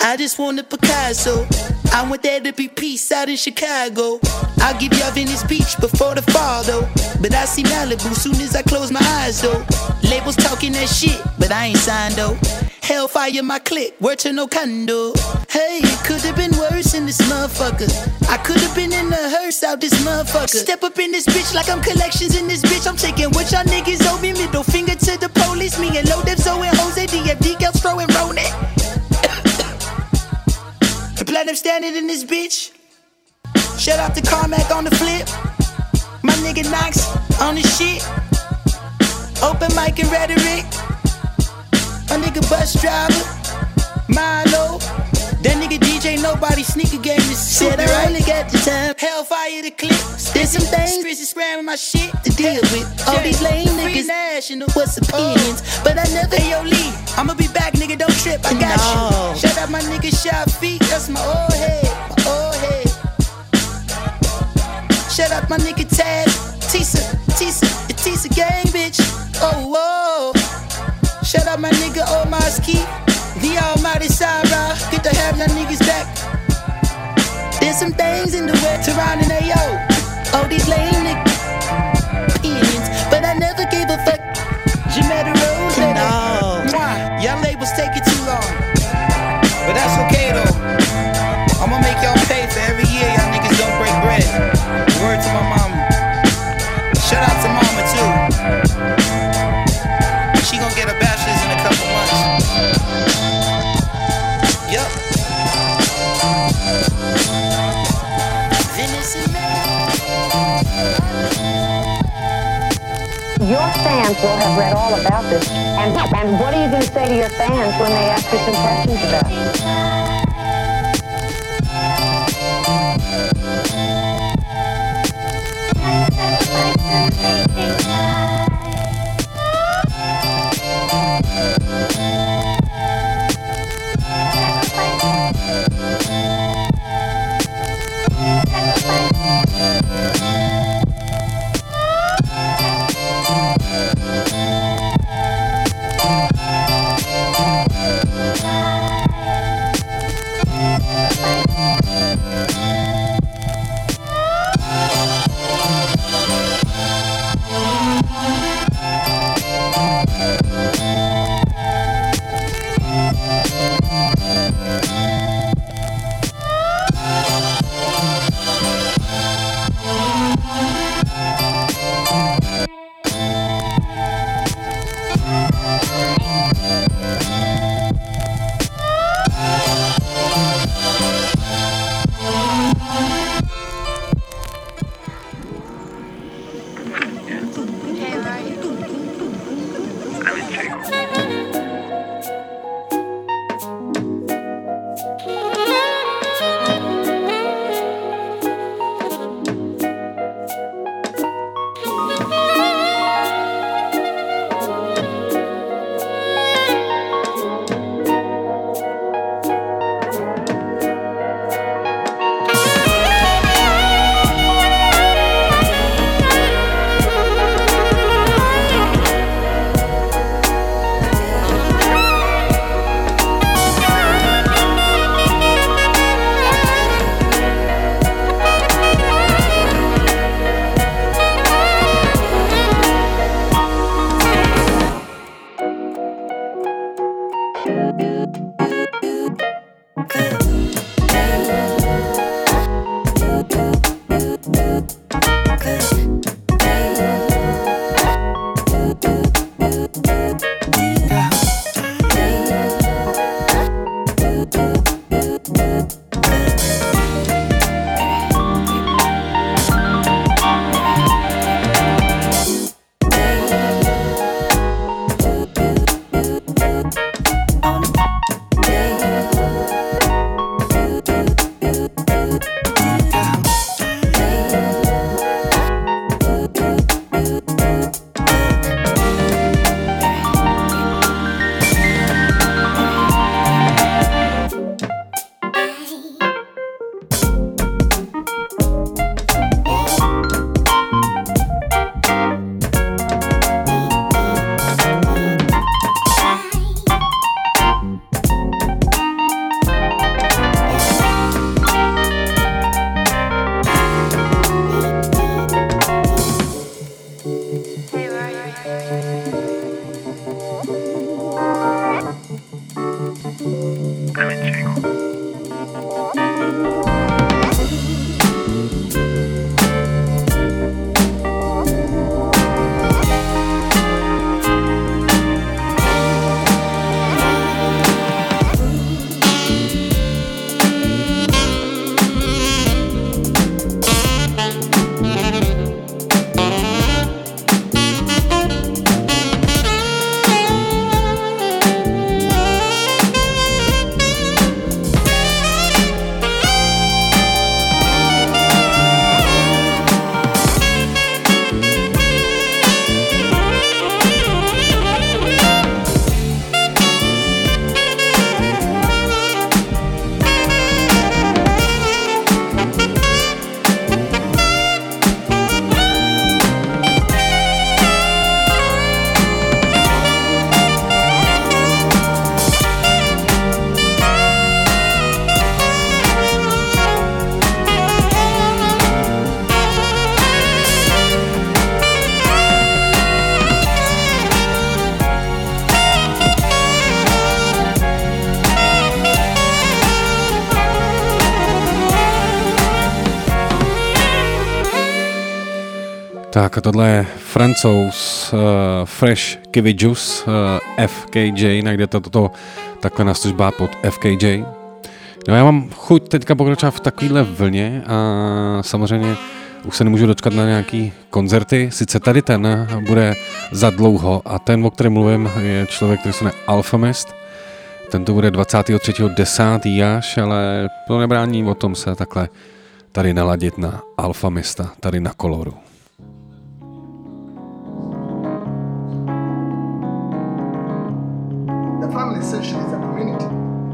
I just want a Picasso. I want there to be peace out in Chicago. I'll give y'all Venice Beach before the fall though. But I see Malibu soon as I close my eyes though. Labels talking that shit, but I ain't signed though. Hellfire my clique, word to no condo. Hey, it could've been worse in this motherfucker. I could've been in a hearse out this motherfucker. Step up in this bitch like I'm collections in this bitch. I'm taking what y'all niggas owe me. Middle finger to the police. Me and Lodev, Zoe, and Jose, D F D girls throwing Ronin. Platinum standing in this bitch. Shout out to Carmack on the flip. My nigga Knox on the shit. Open mic and rhetoric. My nigga bus driver Milo. That nigga D J nobody sneaker game is said I right? Only got the time. Hellfire the clip. There's some things Chris spamming my shit to deal with. All these lame niggas national what's opinions, but I never yo lead. I'ma be back nigga, don't trip, I got no. You shout out my nigga Sharp Feet, that's my old head, my old head. Shout out my nigga Tad, Tisa, Tisa, the Tisa gang bitch. Oh whoa. Shout out my nigga Omar's Key. The almighty Sarah, get to have my niggas back. There's some things in the wet around and A O. All these lame niggas opinions, but I never gave a fuck. Jametta Rose, and all. Mwah, y'all labels take it too long. But that's okay though. I'ma make y'all pay for every year y'all niggas don't break bread. Word to my mama. Shout out to mama too. She gon' get a bachelor's in a couple months. Your fans will have read all about this, and, and what are you going to say to your fans when they ask you some questions about it? We'll be right back. Tak a tohle je Francouz uh, Fresh Kiwi Juice uh, F K J, najdete toto takhle na službách pod F K J. No já mám chuť teďka pokračovat v takovýhle vlně a samozřejmě už se nemůžu dočkat na nějaký koncerty, sice tady ten bude za dlouho a ten, o kterém mluvím, je člověk, který se jmenuje Alfamist. Tento bude dvacátého třetího desátého až, ale to nebrání o tom se takhle tady naladit na Alfamista, tady na Koloru. Essentially is a community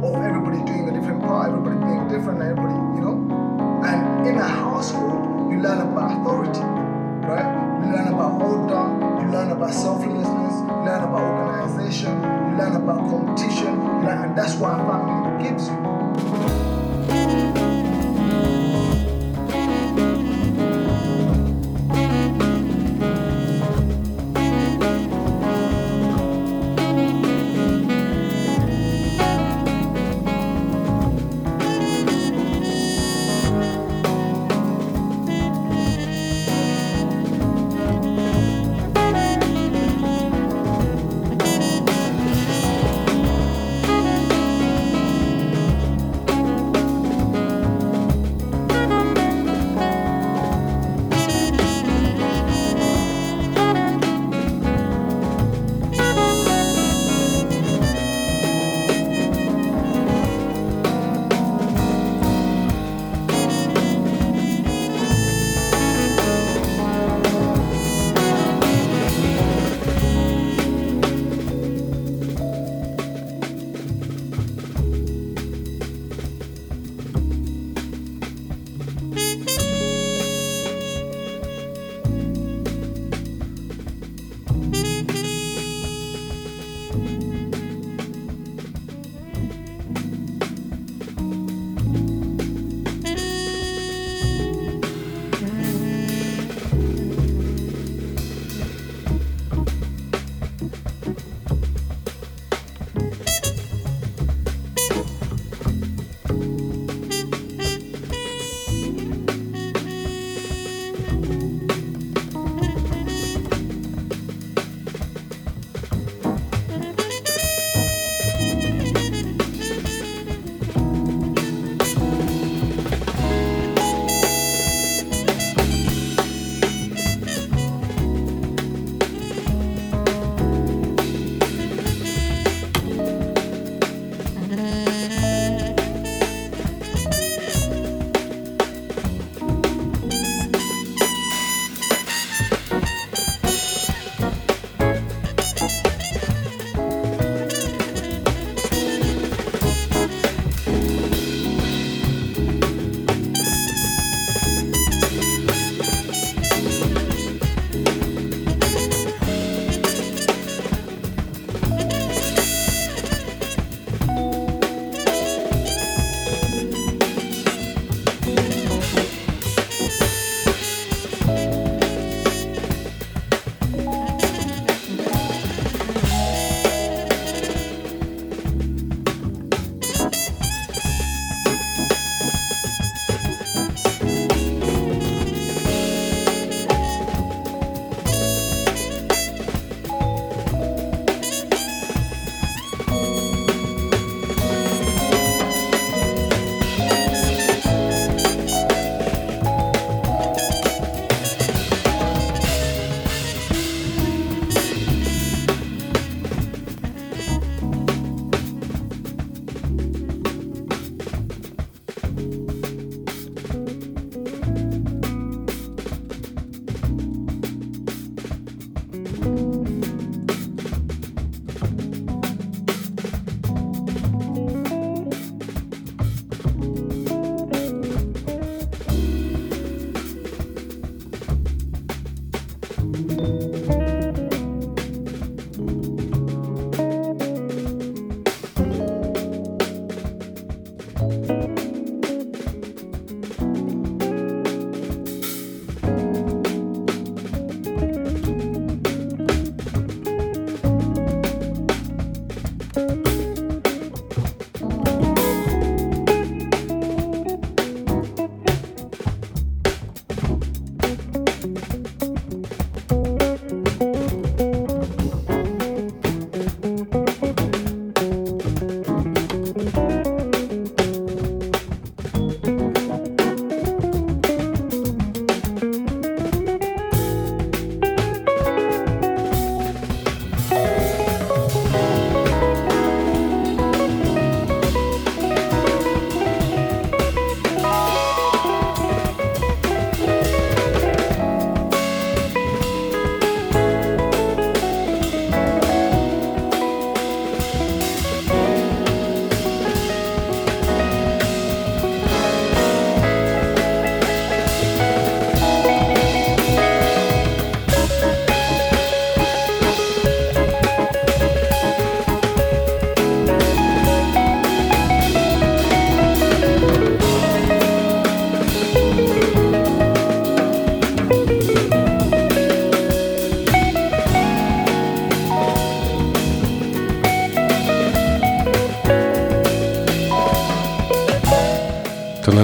of everybody doing a different part, everybody being different, everybody, you know. And in a household, you learn about authority, right? You learn about order, you learn about selflessness, you learn about organization, you learn about competition, you learn, and that's what a family gives you.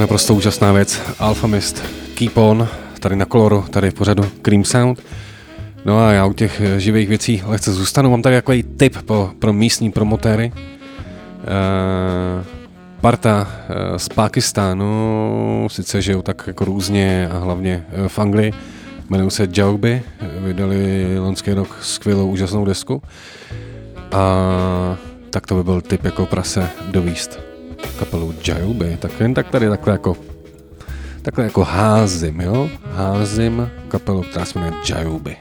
Naprosto úžasná věc, Alfamist, Keep On, tady na Koloru, tady v pořadu Cream Sound. No a já u těch živých věcí lehce zůstanu, mám tady takový tip po, pro místní promotéry. Uh, parta uh, z Pákistánu, sice žijou tak jako různě a hlavně uh, v Anglii, jmenují se Jaubi, vydali loňský rok skvělou úžasnou desku. A tak to by byl tip jako prase dovíst kapelu Jaubi, tak jen tak tady takhle jako, takhle jako házím, jo? Házím kapelu, která se jmenuje Jaubi.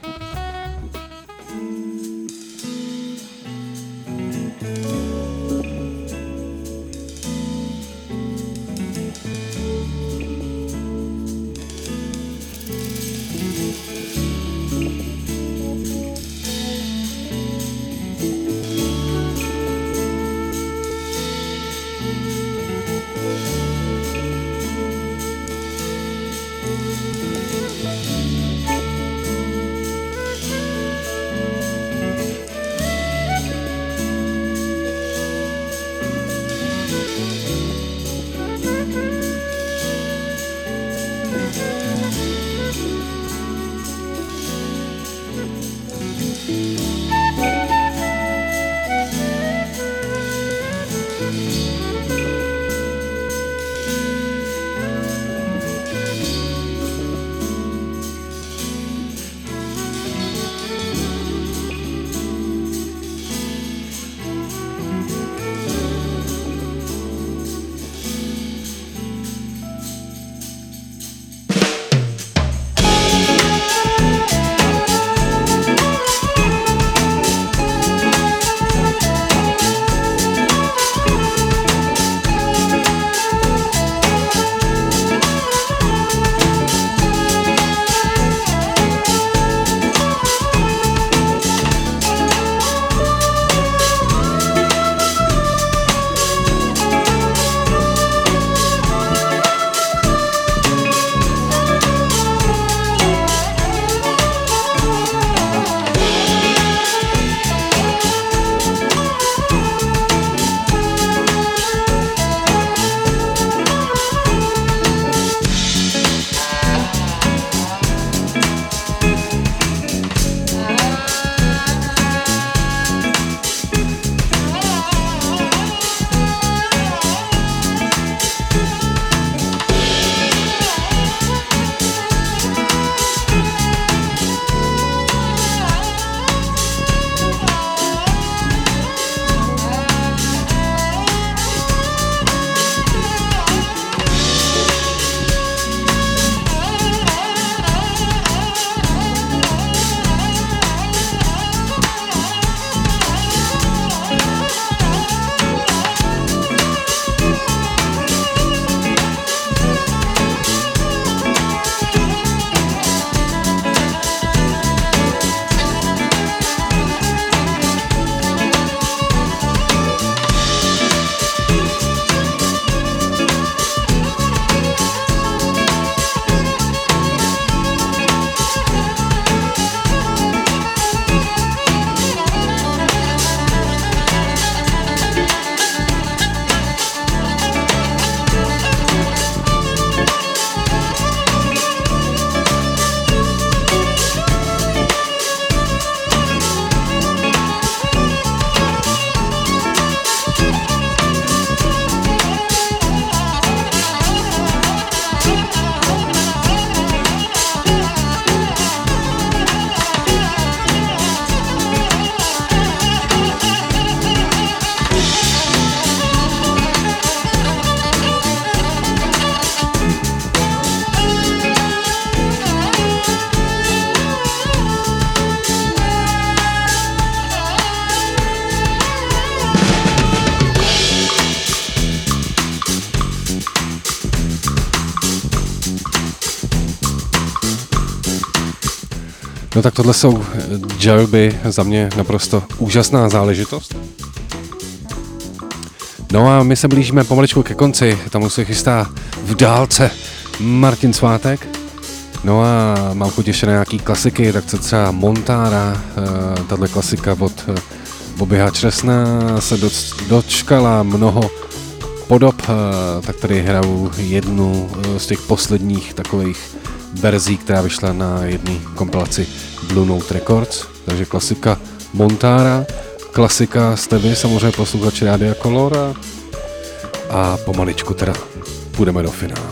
No tak tohle jsou Jaubi, za mě naprosto úžasná záležitost. No a my se blížíme pomaličku ke konci, tam už se chystá v dálce Martin Svátek. No a mám chuť ještě na nějaký klasiky, tak to třeba Montara, tato klasika od Bobbyho Čresna se dočkala mnoho podob, tak tady hraju jednu z těch posledních takových verzí, která vyšla na jedné kompilaci Blue Note Records, takže klasika Montara, klasika jste vy, samozřejmě posluchači Rádia Color a, a pomaličku teda půjdeme do finále.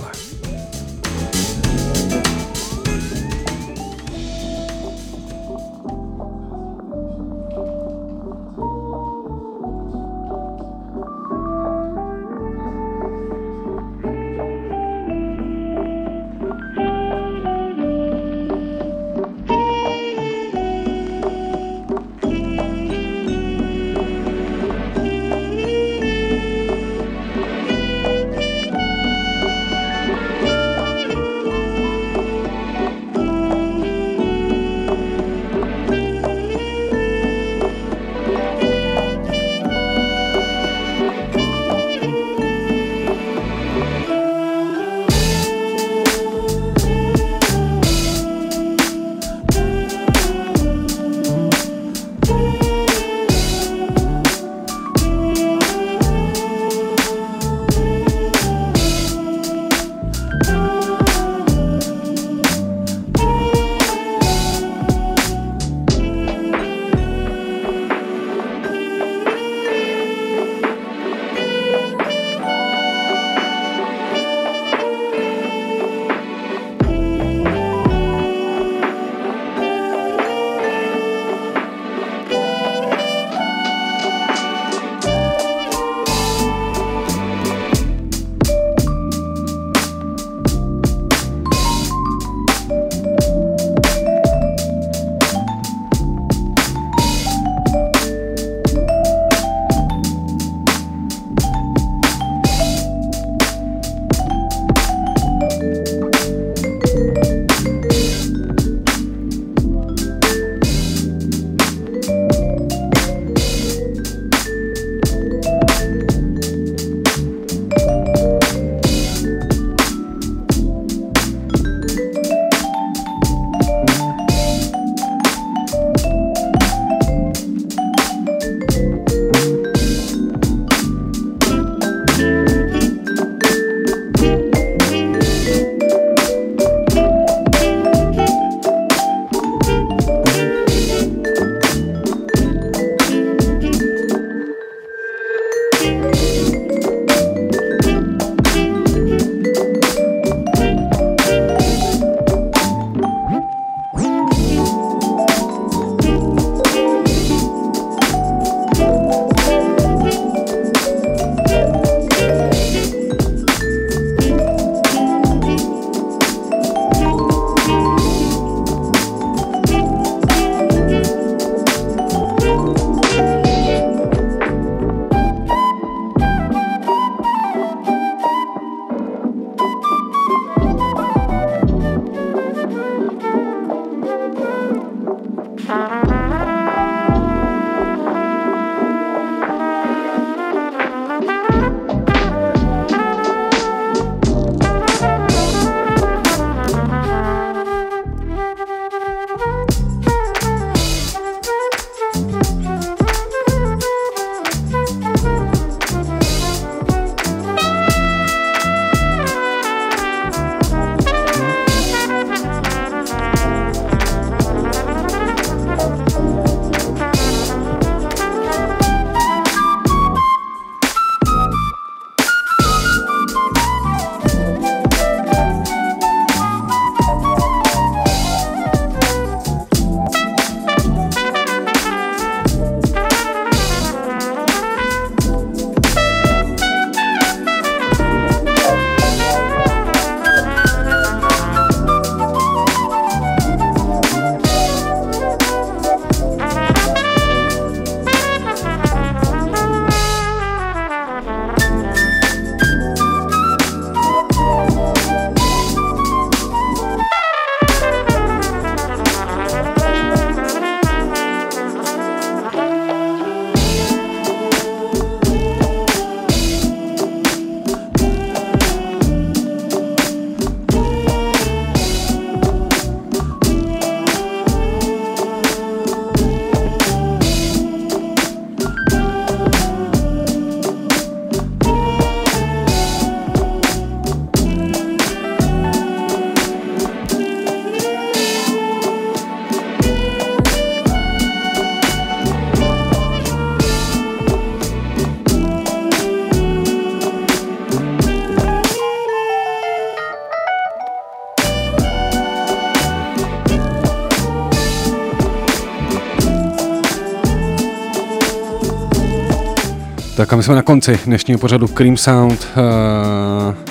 Tak a my jsme na konci dnešního pořadu Cream Sound.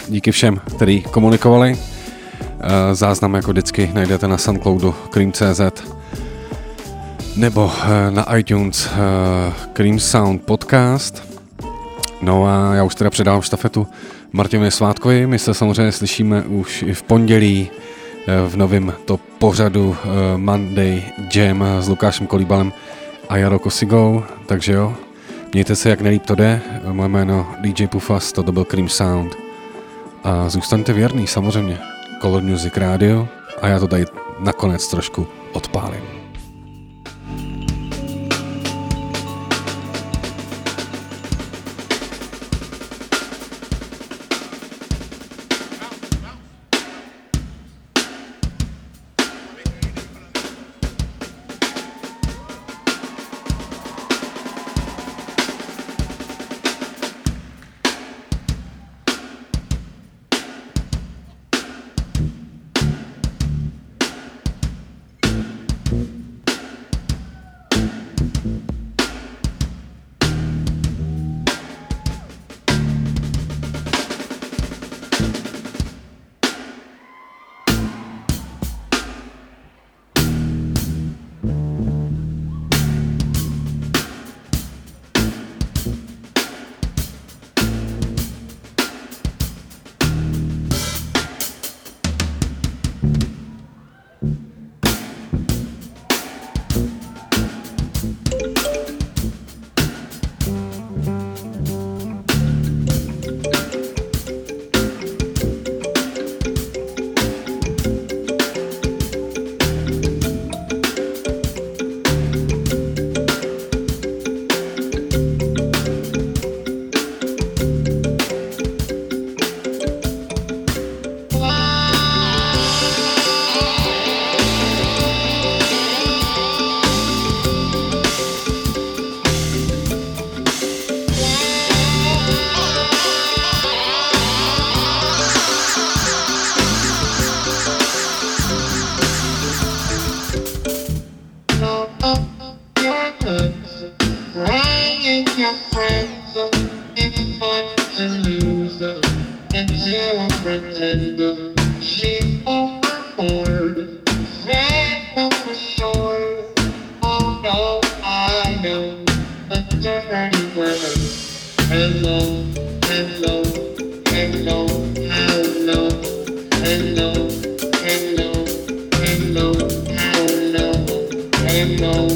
Díky všem, kteří komunikovali. Záznam jako vždycky najdete na Soundcloudu cream tečka cz nebo na iTunes Cream Sound Podcast. No a já už teda předávám štafetu Martinovi Svátkovi. My se samozřejmě slyšíme už i v pondělí v novém to pořadu Monday Jam s Lukášem Kolíbalem a Jarou Kosigou. Takže jo, mějte se jak nejlíp to jde. Moje jméno dý džej Pufas, to byl Cream Sound. A zůstaňte věrný samozřejmě Color Music Radio a já to tady nakonec trošku odpálím. No.